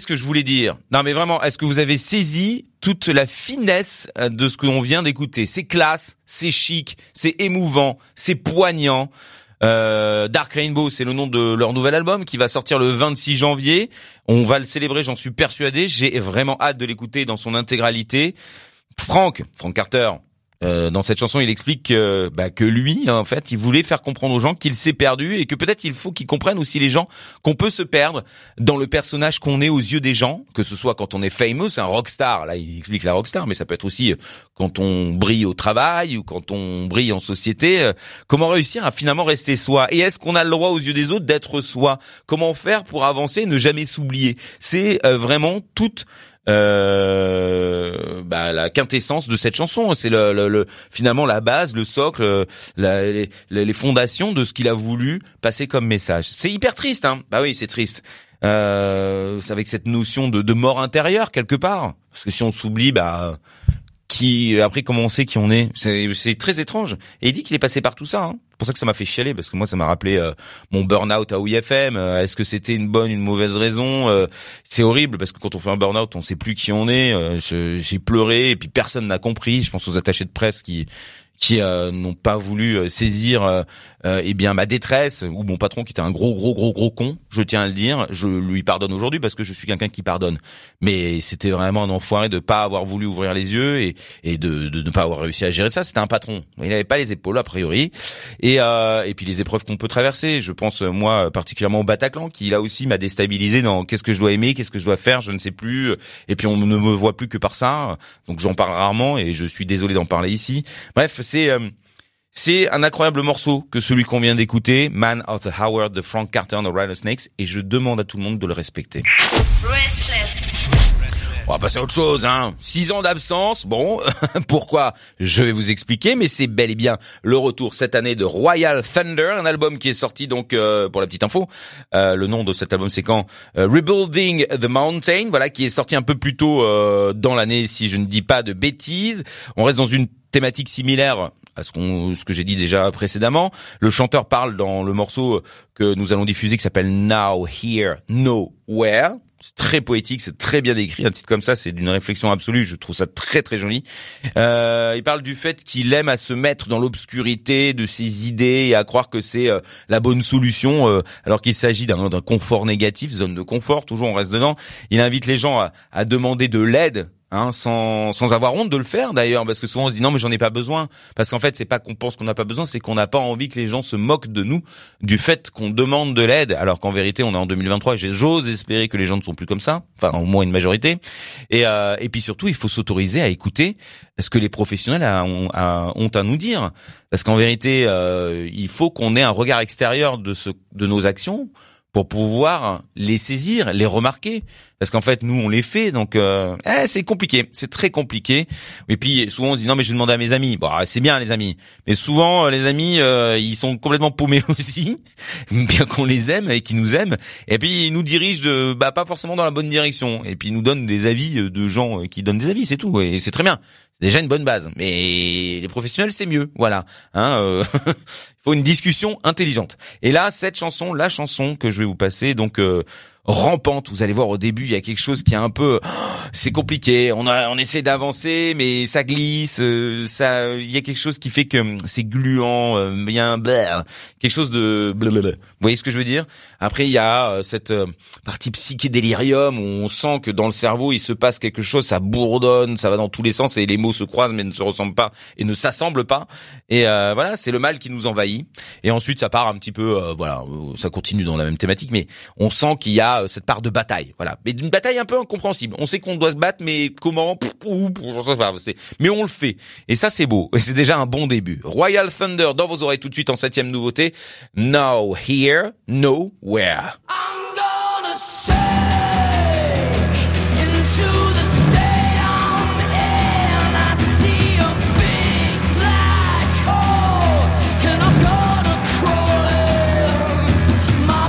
Que je voulais dire. Non mais vraiment, est-ce que vous avez saisi toute la finesse de ce qu'on vient d'écouter? C'est classe, c'est chic, c'est émouvant, c'est poignant. Dark Rainbow, c'est le nom de leur nouvel album qui va sortir le 26 janvier. On va le célébrer, j'en suis persuadé. J'ai vraiment hâte de l'écouter dans son intégralité. Frank Carter, dans cette chanson, il explique que lui, en fait, il voulait faire comprendre aux gens qu'il s'est perdu et que peut-être il faut qu'ils comprennent aussi les gens qu'on peut se perdre dans le personnage qu'on est aux yeux des gens, que ce soit quand on est famous, un rockstar, là il explique la rockstar, mais ça peut être aussi quand on brille au travail ou quand on brille en société. Comment réussir à finalement rester soi? Et est-ce qu'on a le droit aux yeux des autres d'être soi? Comment faire pour avancer et ne jamais s'oublier? C'est vraiment toute... la quintessence de cette chanson, c'est le finalement la base, le socle, les fondations de ce qu'il a voulu passer comme message. C'est hyper triste, hein. Bah oui, c'est triste. C'est avec cette notion de mort intérieure quelque part, parce que si on s'oublie, après comment on sait qui on est? C'est très étrange. Et il dit qu'il est passé par tout ça, hein. C'est pour ça que ça m'a fait chialer, parce que moi ça m'a rappelé mon burn-out à OuiFM. Est-ce que c'était une bonne, une mauvaise raison? C'est horrible, parce que quand on fait un burn-out, on sait plus qui on est. J'ai pleuré et puis personne n'a compris. Je pense aux attachés de presse qui n'ont pas voulu saisir ma détresse, ou mon patron qui était un gros con, je tiens à le dire. Je lui pardonne aujourd'hui parce que je suis quelqu'un qui pardonne, mais c'était vraiment un enfoiré de pas avoir voulu ouvrir les yeux et de ne pas avoir réussi à gérer ça. C'était un patron, il n'avait pas les épaules a priori, et puis les épreuves qu'on peut traverser. Je pense moi particulièrement au Bataclan, qui là aussi m'a déstabilisé dans qu'est-ce que je dois aimer, qu'est-ce que je dois faire, je ne sais plus, et puis on ne me voit plus que par ça, donc j'en parle rarement et je suis désolé d'en parler ici. Bref, c'est un incroyable morceau que celui qu'on vient d'écouter, Man of the Hour de Frank Carter and The Rattlesnakes, et je demande à tout le monde de le respecter. Restless. On va passer à autre chose, hein. 6 ans d'absence, bon, pourquoi? Je vais vous expliquer, mais c'est bel et bien le retour cette année de Royal Thunder, un album qui est sorti donc, pour la petite info, le nom de cet album c'est quand Rebuilding the Mountain, voilà, qui est sorti un peu plus tôt dans l'année, si je ne dis pas de bêtises. On reste dans une thématique similaire à ce que j'ai dit déjà précédemment. Le chanteur parle dans le morceau que nous allons diffuser qui s'appelle Now Here Nowhere. C'est très poétique, c'est très bien décrit. Un titre comme ça, c'est d'une réflexion absolue. Je trouve ça très très joli. Il parle du fait qu'il aime à se mettre dans l'obscurité de ses idées et à croire que c'est la bonne solution, alors qu'il s'agit d'un confort négatif, zone de confort. Toujours on reste dedans. Il invite les gens à demander de l'aide. Hein, sans avoir honte de le faire d'ailleurs, parce que souvent on se dit non mais j'en ai pas besoin, parce qu'en fait c'est pas qu'on pense qu'on n'a pas besoin, c'est qu'on n'a pas envie que les gens se moquent de nous du fait qu'on demande de l'aide, alors qu'en vérité on est en 2023 et j'ose espérer que les gens ne sont plus comme ça, enfin au moins une majorité. Et puis surtout il faut s'autoriser à écouter ce que les professionnels ont à nous dire, parce qu'en vérité il faut qu'on ait un regard extérieur de nos actions pour pouvoir les saisir, les remarquer. Parce qu'en fait, nous, on les fait, donc c'est compliqué, c'est très compliqué. Et puis, souvent, on se dit, non, mais je vais demander à mes amis. Bon, c'est bien, les amis. Mais souvent, les amis, ils sont complètement paumés aussi, bien qu'on les aime et qu'ils nous aiment. Et puis, ils nous dirigent pas forcément dans la bonne direction. Et puis, ils nous donnent des avis de gens qui donnent des avis, c'est tout. Et c'est très bien. C'est déjà une bonne base. Mais les professionnels, c'est mieux, voilà. Il faut une discussion intelligente. Et là, cette chanson, la chanson que je vais vous passer, donc... rampante, vous allez voir au début il y a quelque chose qui est un peu, c'est compliqué, on essaie d'avancer mais ça glisse, ça, il y a quelque chose qui fait que c'est gluant, il y a un bleu, quelque chose de blablabla. Vous voyez ce que je veux dire? Après il y a cette partie psychédélirium où on sent que dans le cerveau il se passe quelque chose, ça bourdonne, ça va dans tous les sens et les mots se croisent mais ne se ressemblent pas et ne s'assemblent pas, et voilà, c'est le mal qui nous envahit. Et ensuite ça part un petit peu, ça continue dans la même thématique, mais on sent qu'il y a cette part de bataille, voilà, mais d'une bataille un peu incompréhensible. On sait qu'on doit se battre, mais comment, mais on le fait. Et ça, c'est beau. Et c'est déjà un bon début. Royal Thunder dans vos oreilles tout de suite en 7e nouveauté. Now Here Nowhere. I'm gonna sink into the state I'm in. I see a big black hole and I'm gonna crawl in. My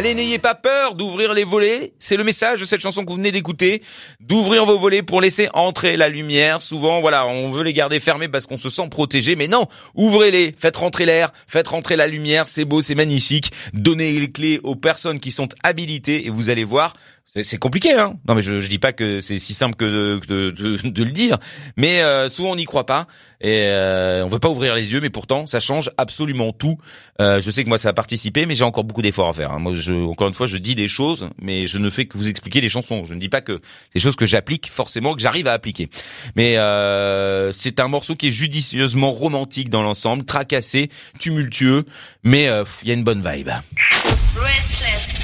Allez, n'ayez pas peur d'ouvrir les volets. C'est le message de cette chanson que vous venez d'écouter. D'ouvrir vos volets pour laisser entrer la lumière. Souvent, voilà, on veut les garder fermés parce qu'on se sent protégé. Mais non, ouvrez-les, faites rentrer l'air, faites rentrer la lumière. C'est beau, c'est magnifique. Donnez les clés aux personnes qui sont habilitées et vous allez voir. C'est compliqué, hein. Non, mais je dis pas que c'est si simple que de le dire. Mais souvent on n'y croit pas et on veut pas ouvrir les yeux. Mais pourtant, ça change absolument tout. Je sais que moi ça a participé, mais j'ai encore beaucoup d'efforts à faire. Hein. Moi, encore une fois, je dis des choses, mais je ne fais que vous expliquer les chansons. Je ne dis pas que des choses que j'applique forcément, que j'arrive à appliquer. Mais c'est un morceau qui est judicieusement romantique dans l'ensemble, tracassé, tumultueux, mais il y a une bonne vibe. Restless.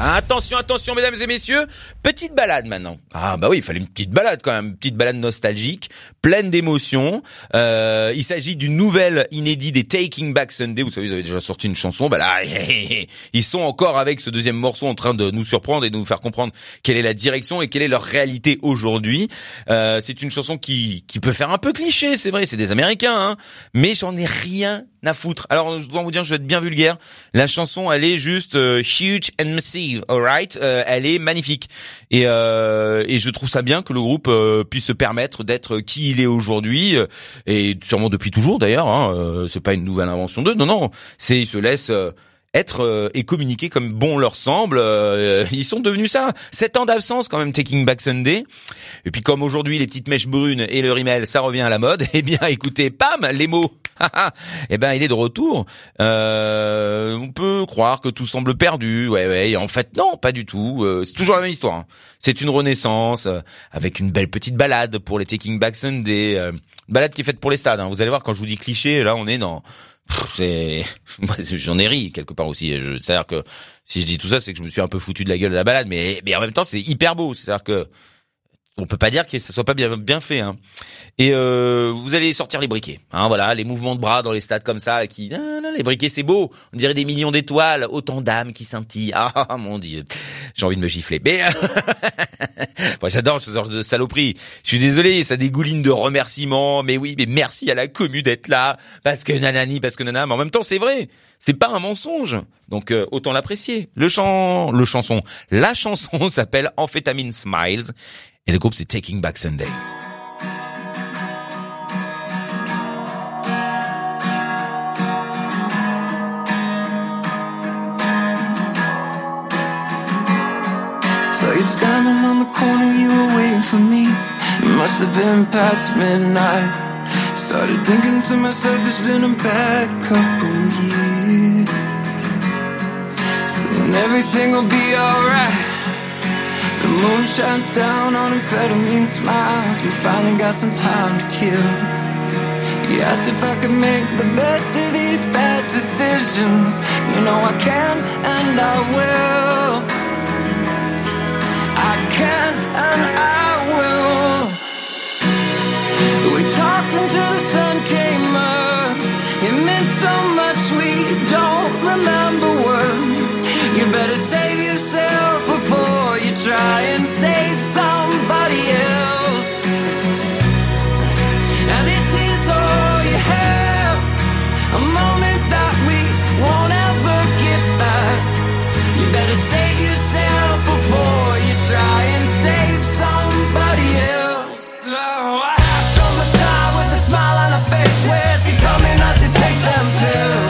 Attention, attention, mesdames et messieurs, petite balade maintenant. Ah bah oui, il fallait une petite balade quand même, une petite balade nostalgique, pleine d'émotions. Il s'agit d'une nouvelle inédite des Taking Back Sunday. Vous savez, ils avaient déjà sorti une chanson. Bah là, ils sont encore avec ce deuxième morceau en train de nous surprendre et de nous faire comprendre quelle est la direction et quelle est leur réalité aujourd'hui. C'est une chanson qui peut faire un peu cliché, c'est vrai, c'est des Américains, hein, mais j'en ai rien à foutre. Alors, je dois vous dire, je vais être bien vulgaire. La chanson, elle est juste huge and massive, alright. Elle est magnifique. Et je trouve ça bien que le groupe puisse se permettre d'être qui il est aujourd'hui, et sûrement depuis toujours d'ailleurs. Hein, c'est pas une nouvelle invention d'eux. Non, non. Ils se laissent être et communiquer comme bon leur semble. Ils sont devenus ça. 7 ans d'absence quand même, Taking Back Sunday. Et puis comme aujourd'hui, les petites mèches brunes et le rimel, ça revient à la mode. Eh bien, écoutez, pam, les mots. Eh ben, il est de retour. On peut croire que tout semble perdu. Ouais. Et en fait, non, pas du tout. C'est toujours la même histoire. Hein. C'est une renaissance avec une belle petite balade pour les Taking Back Sunday. Balade qui est faite pour les stades. Hein. Vous allez voir, quand je vous dis cliché, là, on est dans... j'en ai ri quelque part aussi. C'est-à-dire que si je dis tout ça, c'est que je me suis un peu foutu de la gueule de la balade. Mais en même temps, c'est hyper beau. C'est-à-dire que on peut pas dire que ça soit pas bien fait, hein. Et vous allez sortir les briquets, hein, voilà, les mouvements de bras dans les stades comme ça, qui les briquets, c'est beau, on dirait des millions d'étoiles, autant d'âmes qui scintillent. Ah mon Dieu, j'ai envie de me gifler. Mais moi, j'adore ce genre de saloperie. Je suis désolé, ça dégouline de remerciements. Mais oui, mais merci à la commu d'être là, parce que nanani, parce que nana. Mais en même temps, c'est vrai, c'est pas un mensonge. Donc autant l'apprécier. La chanson s'appelle Amphetamine Smiles. Et le groupe, c'est Taking Back Sunday. So you're standing on the corner, you were waiting for me. It must have been past midnight. Started thinking to myself, it's been a bad couple years. Soon everything will be alright. The moon shines down on amphetamine smiles. We finally got some time to kill. You asked if I could make the best of these bad decisions. You know I can and I will. I can and I will. We talked until the sun came up. It meant so much we don't remember what. You better save yourself before try and save somebody else. And this is all you have, a moment that we won't ever get back. You better save yourself before you try and save somebody else. Oh, I told my star with a smile on her face, where she told me not to take them pills.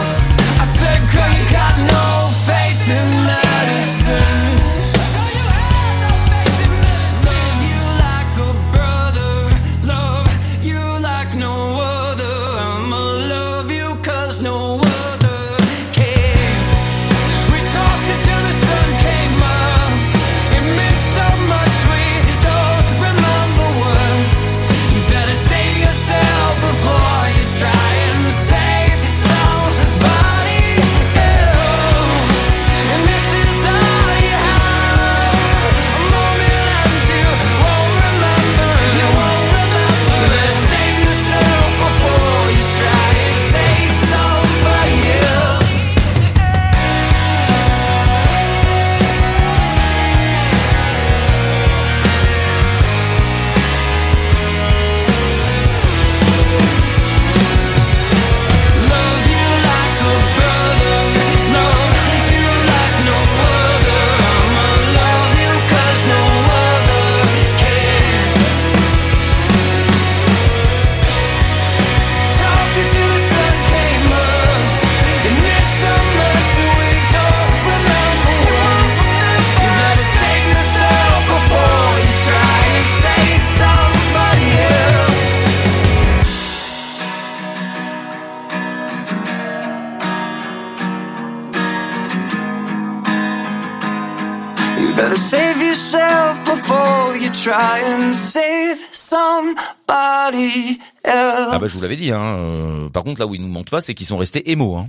yourself before you try and save somebody else. Ah bah je vous l'avais dit hein. Par contre là où ils nous mentent pas, c'est qu'ils sont restés émo hein.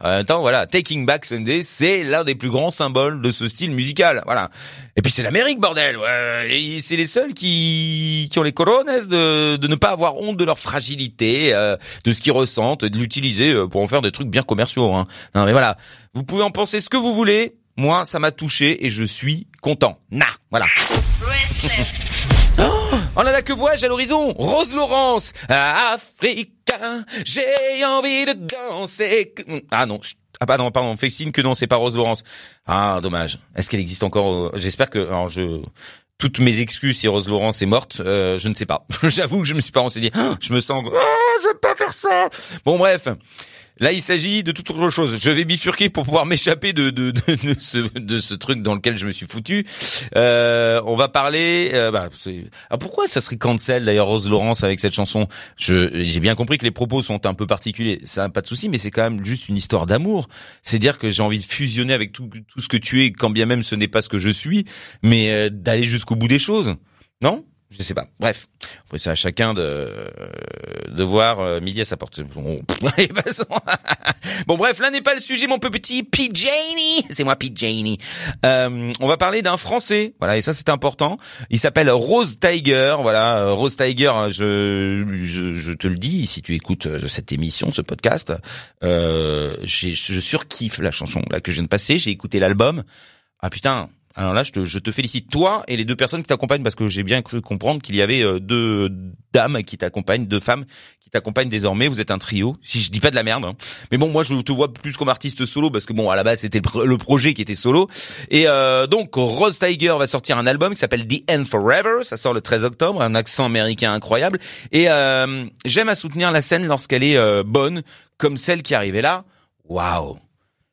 En même temps voilà, Taking Back Sunday, c'est l'un des plus grands symboles de ce style musical. Voilà. Et puis c'est l'Amérique bordel. Ouais, c'est les seuls qui ont les corones de ne pas avoir honte de leur fragilité, de ce qu'ils ressentent, de l'utiliser pour en faire des trucs bien commerciaux hein. Non mais voilà, vous pouvez en penser ce que vous voulez. Moi, ça m'a touché et je suis content. Nah, voilà. Restless. Oh, oh là là, que vois-je à l'horizon? Rose Laurence. Africain, j'ai envie de danser. Ah non, pardon, fais signe que non, c'est pas Rose Laurence. Ah, dommage. Est-ce qu'elle existe encore? J'espère que... Alors, toutes mes excuses si Rose Laurence est morte, je ne sais pas. J'avoue que je me suis pas renseigné. Je me sens... Oh, j'aime pas faire ça. Bon, bref. Là, il s'agit de toute autre chose. Je vais bifurquer pour pouvoir m'échapper de ce truc dans lequel je me suis foutu. On va parler. Pourquoi ça serait cancel d'ailleurs Rose Laurence avec cette chanson? J'ai bien compris que les propos sont un peu particuliers. Ça, pas de souci, mais c'est quand même juste une histoire d'amour. C'est dire que j'ai envie de fusionner avec tout ce que tu es, quand bien même ce n'est pas ce que je suis, mais d'aller jusqu'au bout des choses, non? Je sais pas. Bref, après c'est à chacun de voir midi à sa porte. Allez, passons. Bon bref, là n'est pas le sujet, mon petit Pidgey. C'est moi Pidgey. On va parler d'un Français. Voilà, et ça c'est important. Il s'appelle Rose Tiger. Voilà, Rose Tiger. Je te le dis, si tu écoutes cette émission, ce podcast, je surkiffe la chanson là que je viens de passer. J'ai écouté l'album. Ah putain. Alors là, je te félicite, toi et les deux personnes qui t'accompagnent, parce que j'ai bien cru comprendre qu'il y avait deux femmes qui t'accompagnent désormais. Vous êtes un trio, si je dis pas de la merde. Hein. Mais bon, moi, je te vois plus comme artiste solo, parce que bon, à la base, c'était le projet qui était solo. Et donc, Rose Tiger va sortir un album qui s'appelle The End Forever. Ça sort le 13 octobre, un accent américain incroyable. Et j'aime à soutenir la scène lorsqu'elle est bonne, comme celle qui arrivait là. Waouh.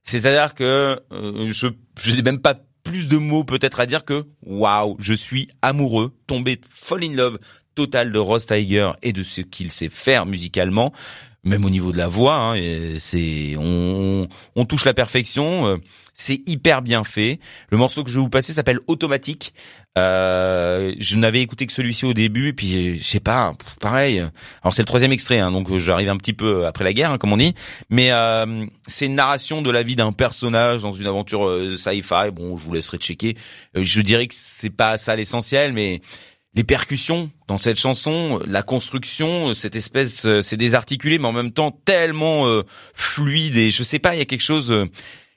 C'est-à-dire que je n'ai même pas plus de mots peut-être à dire que waouh, je suis amoureux, tombé fall in love total de Rose Tiger et de ce qu'il sait faire musicalement, même au niveau de la voix hein, et c'est on touche la perfection, c'est hyper bien fait. Le morceau que je vais vous passer s'appelle Automatique. Je n'avais écouté que celui-ci au début et puis je sais pas, pareil. Alors c'est le troisième extrait hein, donc j'arrive un petit peu après la guerre hein, comme on dit, mais c'est une narration de la vie d'un personnage dans une aventure sci-fi. Bon, je vous laisserai checker. Je dirais que c'est pas ça l'essentiel, mais les percussions dans cette chanson, la construction, cette espèce, c'est désarticulé, mais en même temps tellement fluide et je sais pas, il y a quelque chose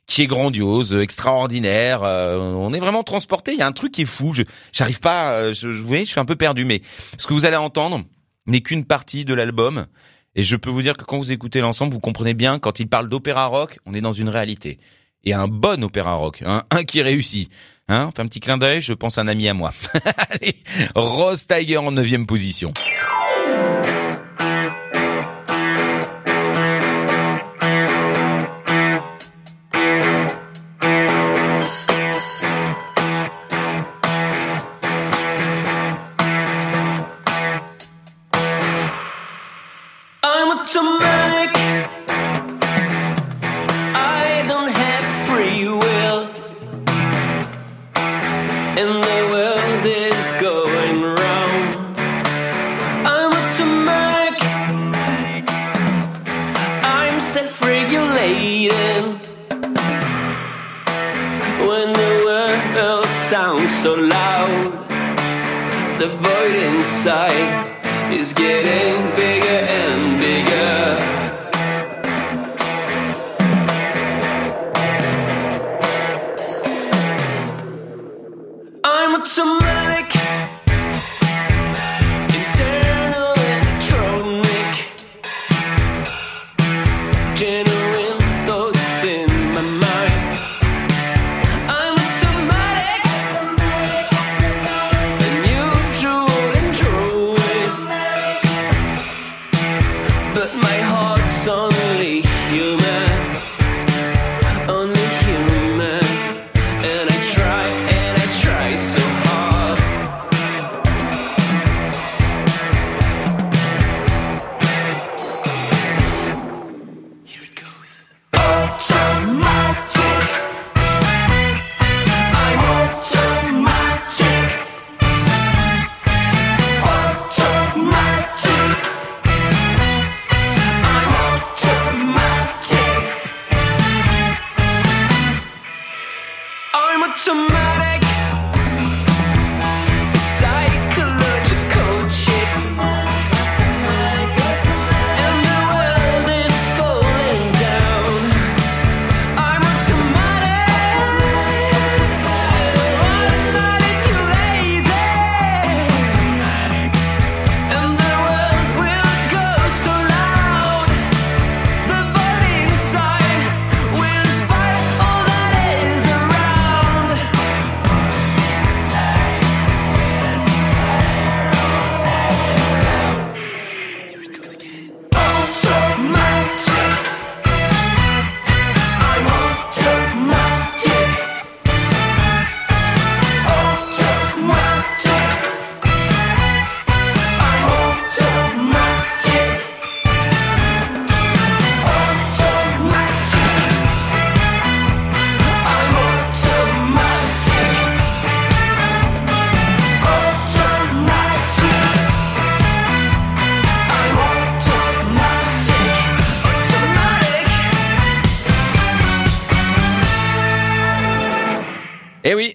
qui est grandiose, extraordinaire. On est vraiment transporté. Il y a un truc qui est fou. J'arrive pas. Vous voyez, je suis un peu perdu. Mais ce que vous allez entendre n'est qu'une partie de l'album. Et je peux vous dire que quand vous écoutez l'ensemble, vous comprenez bien. Quand il parle d'opéra rock, on est dans une réalité. Et un bon opéra rock, hein, un qui réussit. Hein, on fait un petit clin d'œil, je pense à un ami à moi. Allez, Rose Tiger en 9e position.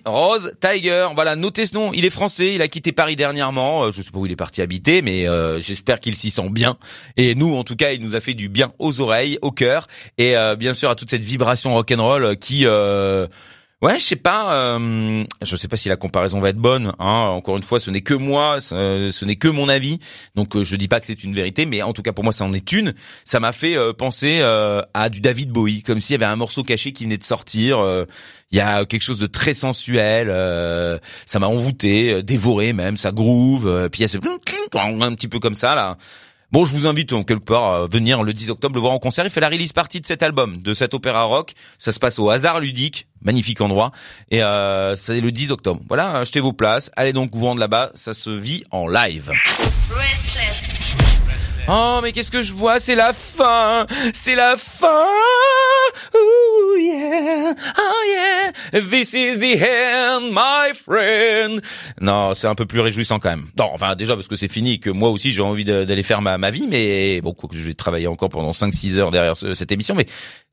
Rose Tiger, voilà, notez ce nom, il est français, il a quitté Paris dernièrement, je sais pas où il est parti habiter, mais j'espère qu'il s'y sent bien, et nous en tout cas il nous a fait du bien aux oreilles, au cœur, et bien sûr à toute cette vibration rock'n'roll qui... ouais, je sais pas si la comparaison va être bonne, hein. Encore une fois, ce n'est que moi, ce n'est que mon avis. Donc, je dis pas que c'est une vérité, mais en tout cas, pour moi, ça en est une. Ça m'a fait penser à du David Bowie, comme s'il y avait un morceau caché qui venait de sortir. Il y a quelque chose de très sensuel, ça m'a envoûté, dévoré même, ça groove, puis il y a ce un petit peu comme ça, là. Bon, je vous invite quelque part à venir le 10 octobre le voir en concert. Il fait la release party de cet album, de cet opéra rock. Ça se passe au Hasard Ludique, magnifique endroit. Et c'est le 10 octobre. Voilà, achetez vos places. Allez donc vous rendre là-bas, ça se vit en live. Restless. Oh, mais qu'est-ce que je vois? C'est la fin! C'est la fin! Ooh, yeah! Oh, yeah! This is the end, my friend! Non, c'est un peu plus réjouissant quand même. Non, enfin, déjà, parce que c'est fini, que moi aussi, j'ai envie d'aller faire ma vie, mais bon, quoi que je vais travailler encore pendant 5-6 heures derrière cette émission, mais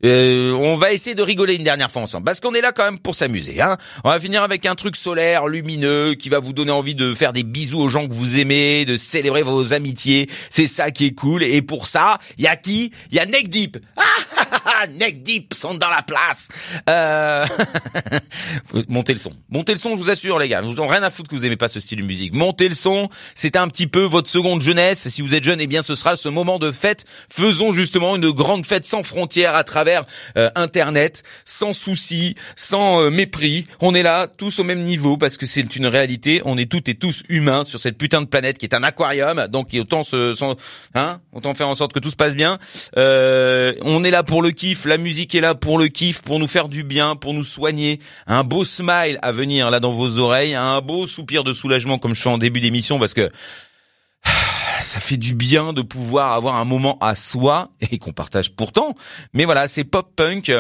on va essayer de rigoler une dernière fois ensemble, parce qu'on est là quand même pour s'amuser, hein. On va finir avec un truc solaire, lumineux, qui va vous donner envie de faire des bisous aux gens que vous aimez, de célébrer vos amitiés. C'est ça qui est cool, et pour ça, il y a qui? Il y a Neck Deep. Neck Deep sont dans la place. Montez le son, je vous assure les gars, je vous en ai rien à foutre que vous aimez pas ce style de musique. Montez le son, c'est un petit peu votre seconde jeunesse. Si vous êtes jeune, eh bien ce sera ce moment de fête. Faisons justement une grande fête sans frontières à travers internet, sans souci, sans mépris. On est là tous au même niveau parce que c'est une réalité, on est toutes et tous humains sur cette putain de planète qui est un aquarium. Donc autant autant faire en sorte que tout se passe bien. On est là pour le kiff, la musique est là pour le kiff, pour nous faire du bien, pour nous soigner. Un beau smile à venir là dans vos oreilles, un beau soupir de soulagement comme je fais en début d'émission parce que ça fait du bien de pouvoir avoir un moment à soi et qu'on partage pourtant. Mais voilà, c'est pop-punk.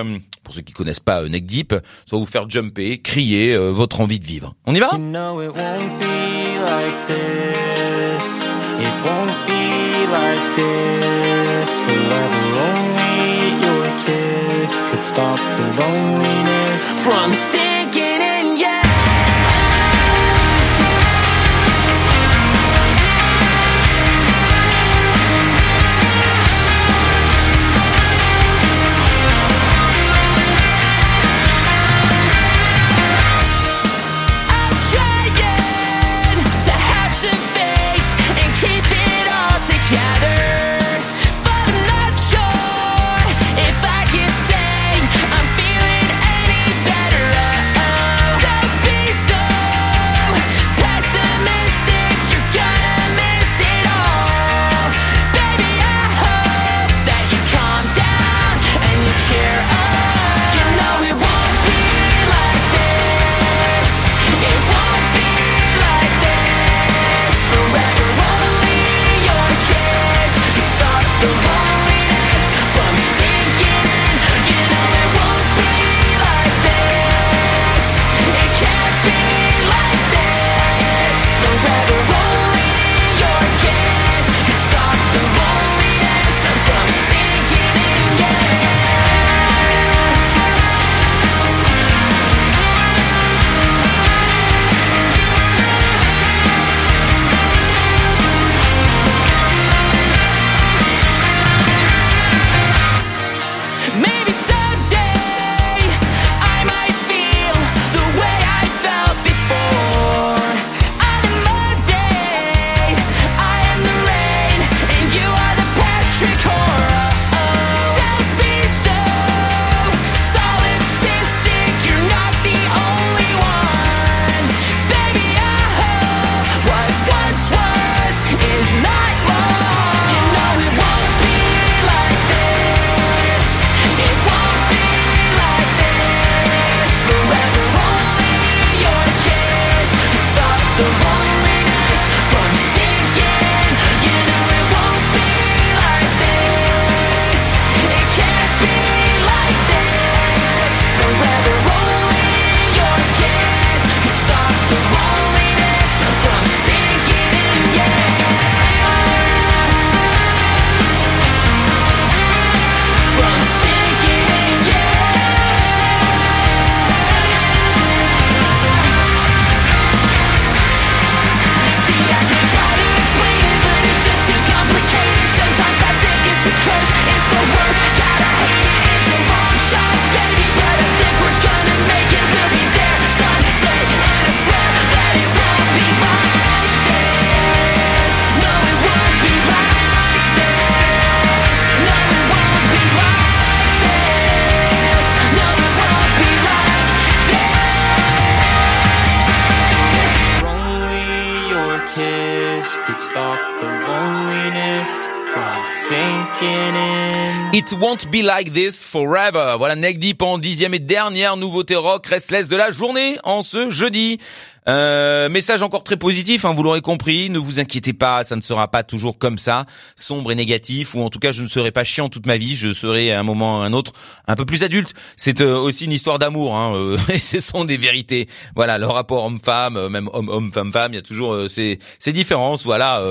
Pour ceux qui connaissent pas Neck Deep, ça va vous faire jumper, crier votre envie de vivre. On y va ? No, it won't be like this. It won't be like this forever. Only your kiss could stop the loneliness from sinking in, yeah. If I can say I'm feeling any better. It won't be like this forever. Voilà, Neck Deep en 10e et dernière nouveauté rock restless de la journée en ce jeudi. Message encore très positif, hein, vous l'aurez compris. Ne vous inquiétez pas, ça ne sera pas toujours comme ça, sombre et négatif, ou en tout cas je ne serai pas chiant toute ma vie. Je serai à un moment ou à un autre un peu plus adulte. C'est aussi une histoire d'amour, hein, et ce sont des vérités. Voilà, le rapport homme-femme, même homme-homme, femme-femme, il y a toujours ces différences, voilà.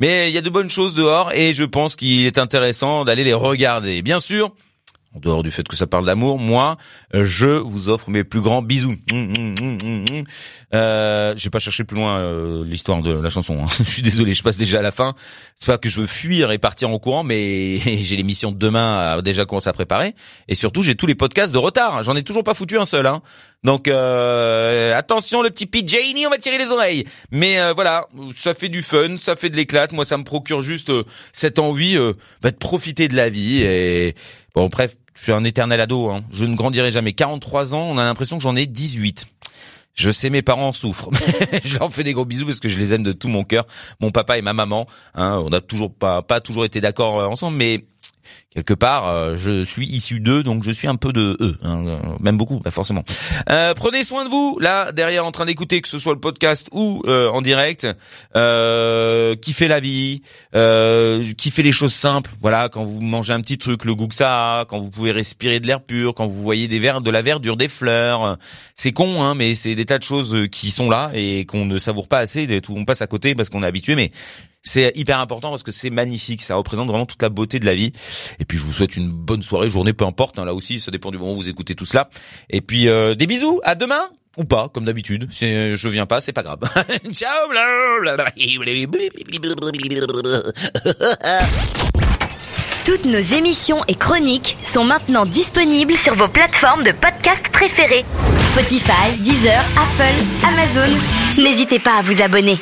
Mais il y a de bonnes choses dehors et je pense qu'il est intéressant d'aller les regarder. Bien sûr, en dehors du fait que ça parle d'amour, moi, je vous offre mes plus grands bisous. J'ai pas cherché plus loin l'histoire de la chanson, hein. Je suis désolé, je passe déjà à la fin. C'est pas que je veux fuir et partir en courant, mais j'ai l'émission de demain déjà commencé à préparer. Et surtout, j'ai tous les podcasts de retard. J'en ai toujours pas foutu un seul, hein. Donc attention, le petit PJini, on va tirer les oreilles. Mais voilà, ça fait du fun, ça fait de l'éclate. Moi, ça me procure juste cette envie de profiter de la vie. Et bon, bref, je suis un éternel ado, hein. Je ne grandirai jamais. 43 ans, on a l'impression que j'en ai 18. Je sais, mes parents en souffrent. Je leur fais des gros bisous parce que je les aime de tout mon cœur. Mon papa et ma maman, hein, on n'a toujours pas toujours été d'accord ensemble, mais quelque part, je suis issu d'eux, donc je suis un peu de eux, hein, même beaucoup, pas forcément. Prenez soin de vous, là, derrière, en train d'écouter, que ce soit le podcast ou en direct. Kiffez la vie, kiffez les choses simples. Voilà, quand vous mangez un petit truc, le goût que ça a, quand vous pouvez respirer de l'air pur, quand vous voyez de la verdure, des fleurs. C'est con, hein, mais c'est des tas de choses qui sont là et qu'on ne savoure pas assez. On passe à côté parce qu'on est habitué, mais c'est hyper important parce que c'est magnifique. Ça représente vraiment toute la beauté de la vie. Et puis, je vous souhaite une bonne soirée, journée, peu importe. Hein, là aussi, ça dépend du moment où vous écoutez tout cela. Et puis, des bisous. À demain ou pas, comme d'habitude. Si je viens pas, c'est pas grave. Ciao. Toutes nos émissions et chroniques sont maintenant disponibles sur vos plateformes de podcasts préférées. Spotify, Deezer, Apple, Amazon. N'hésitez pas à vous abonner.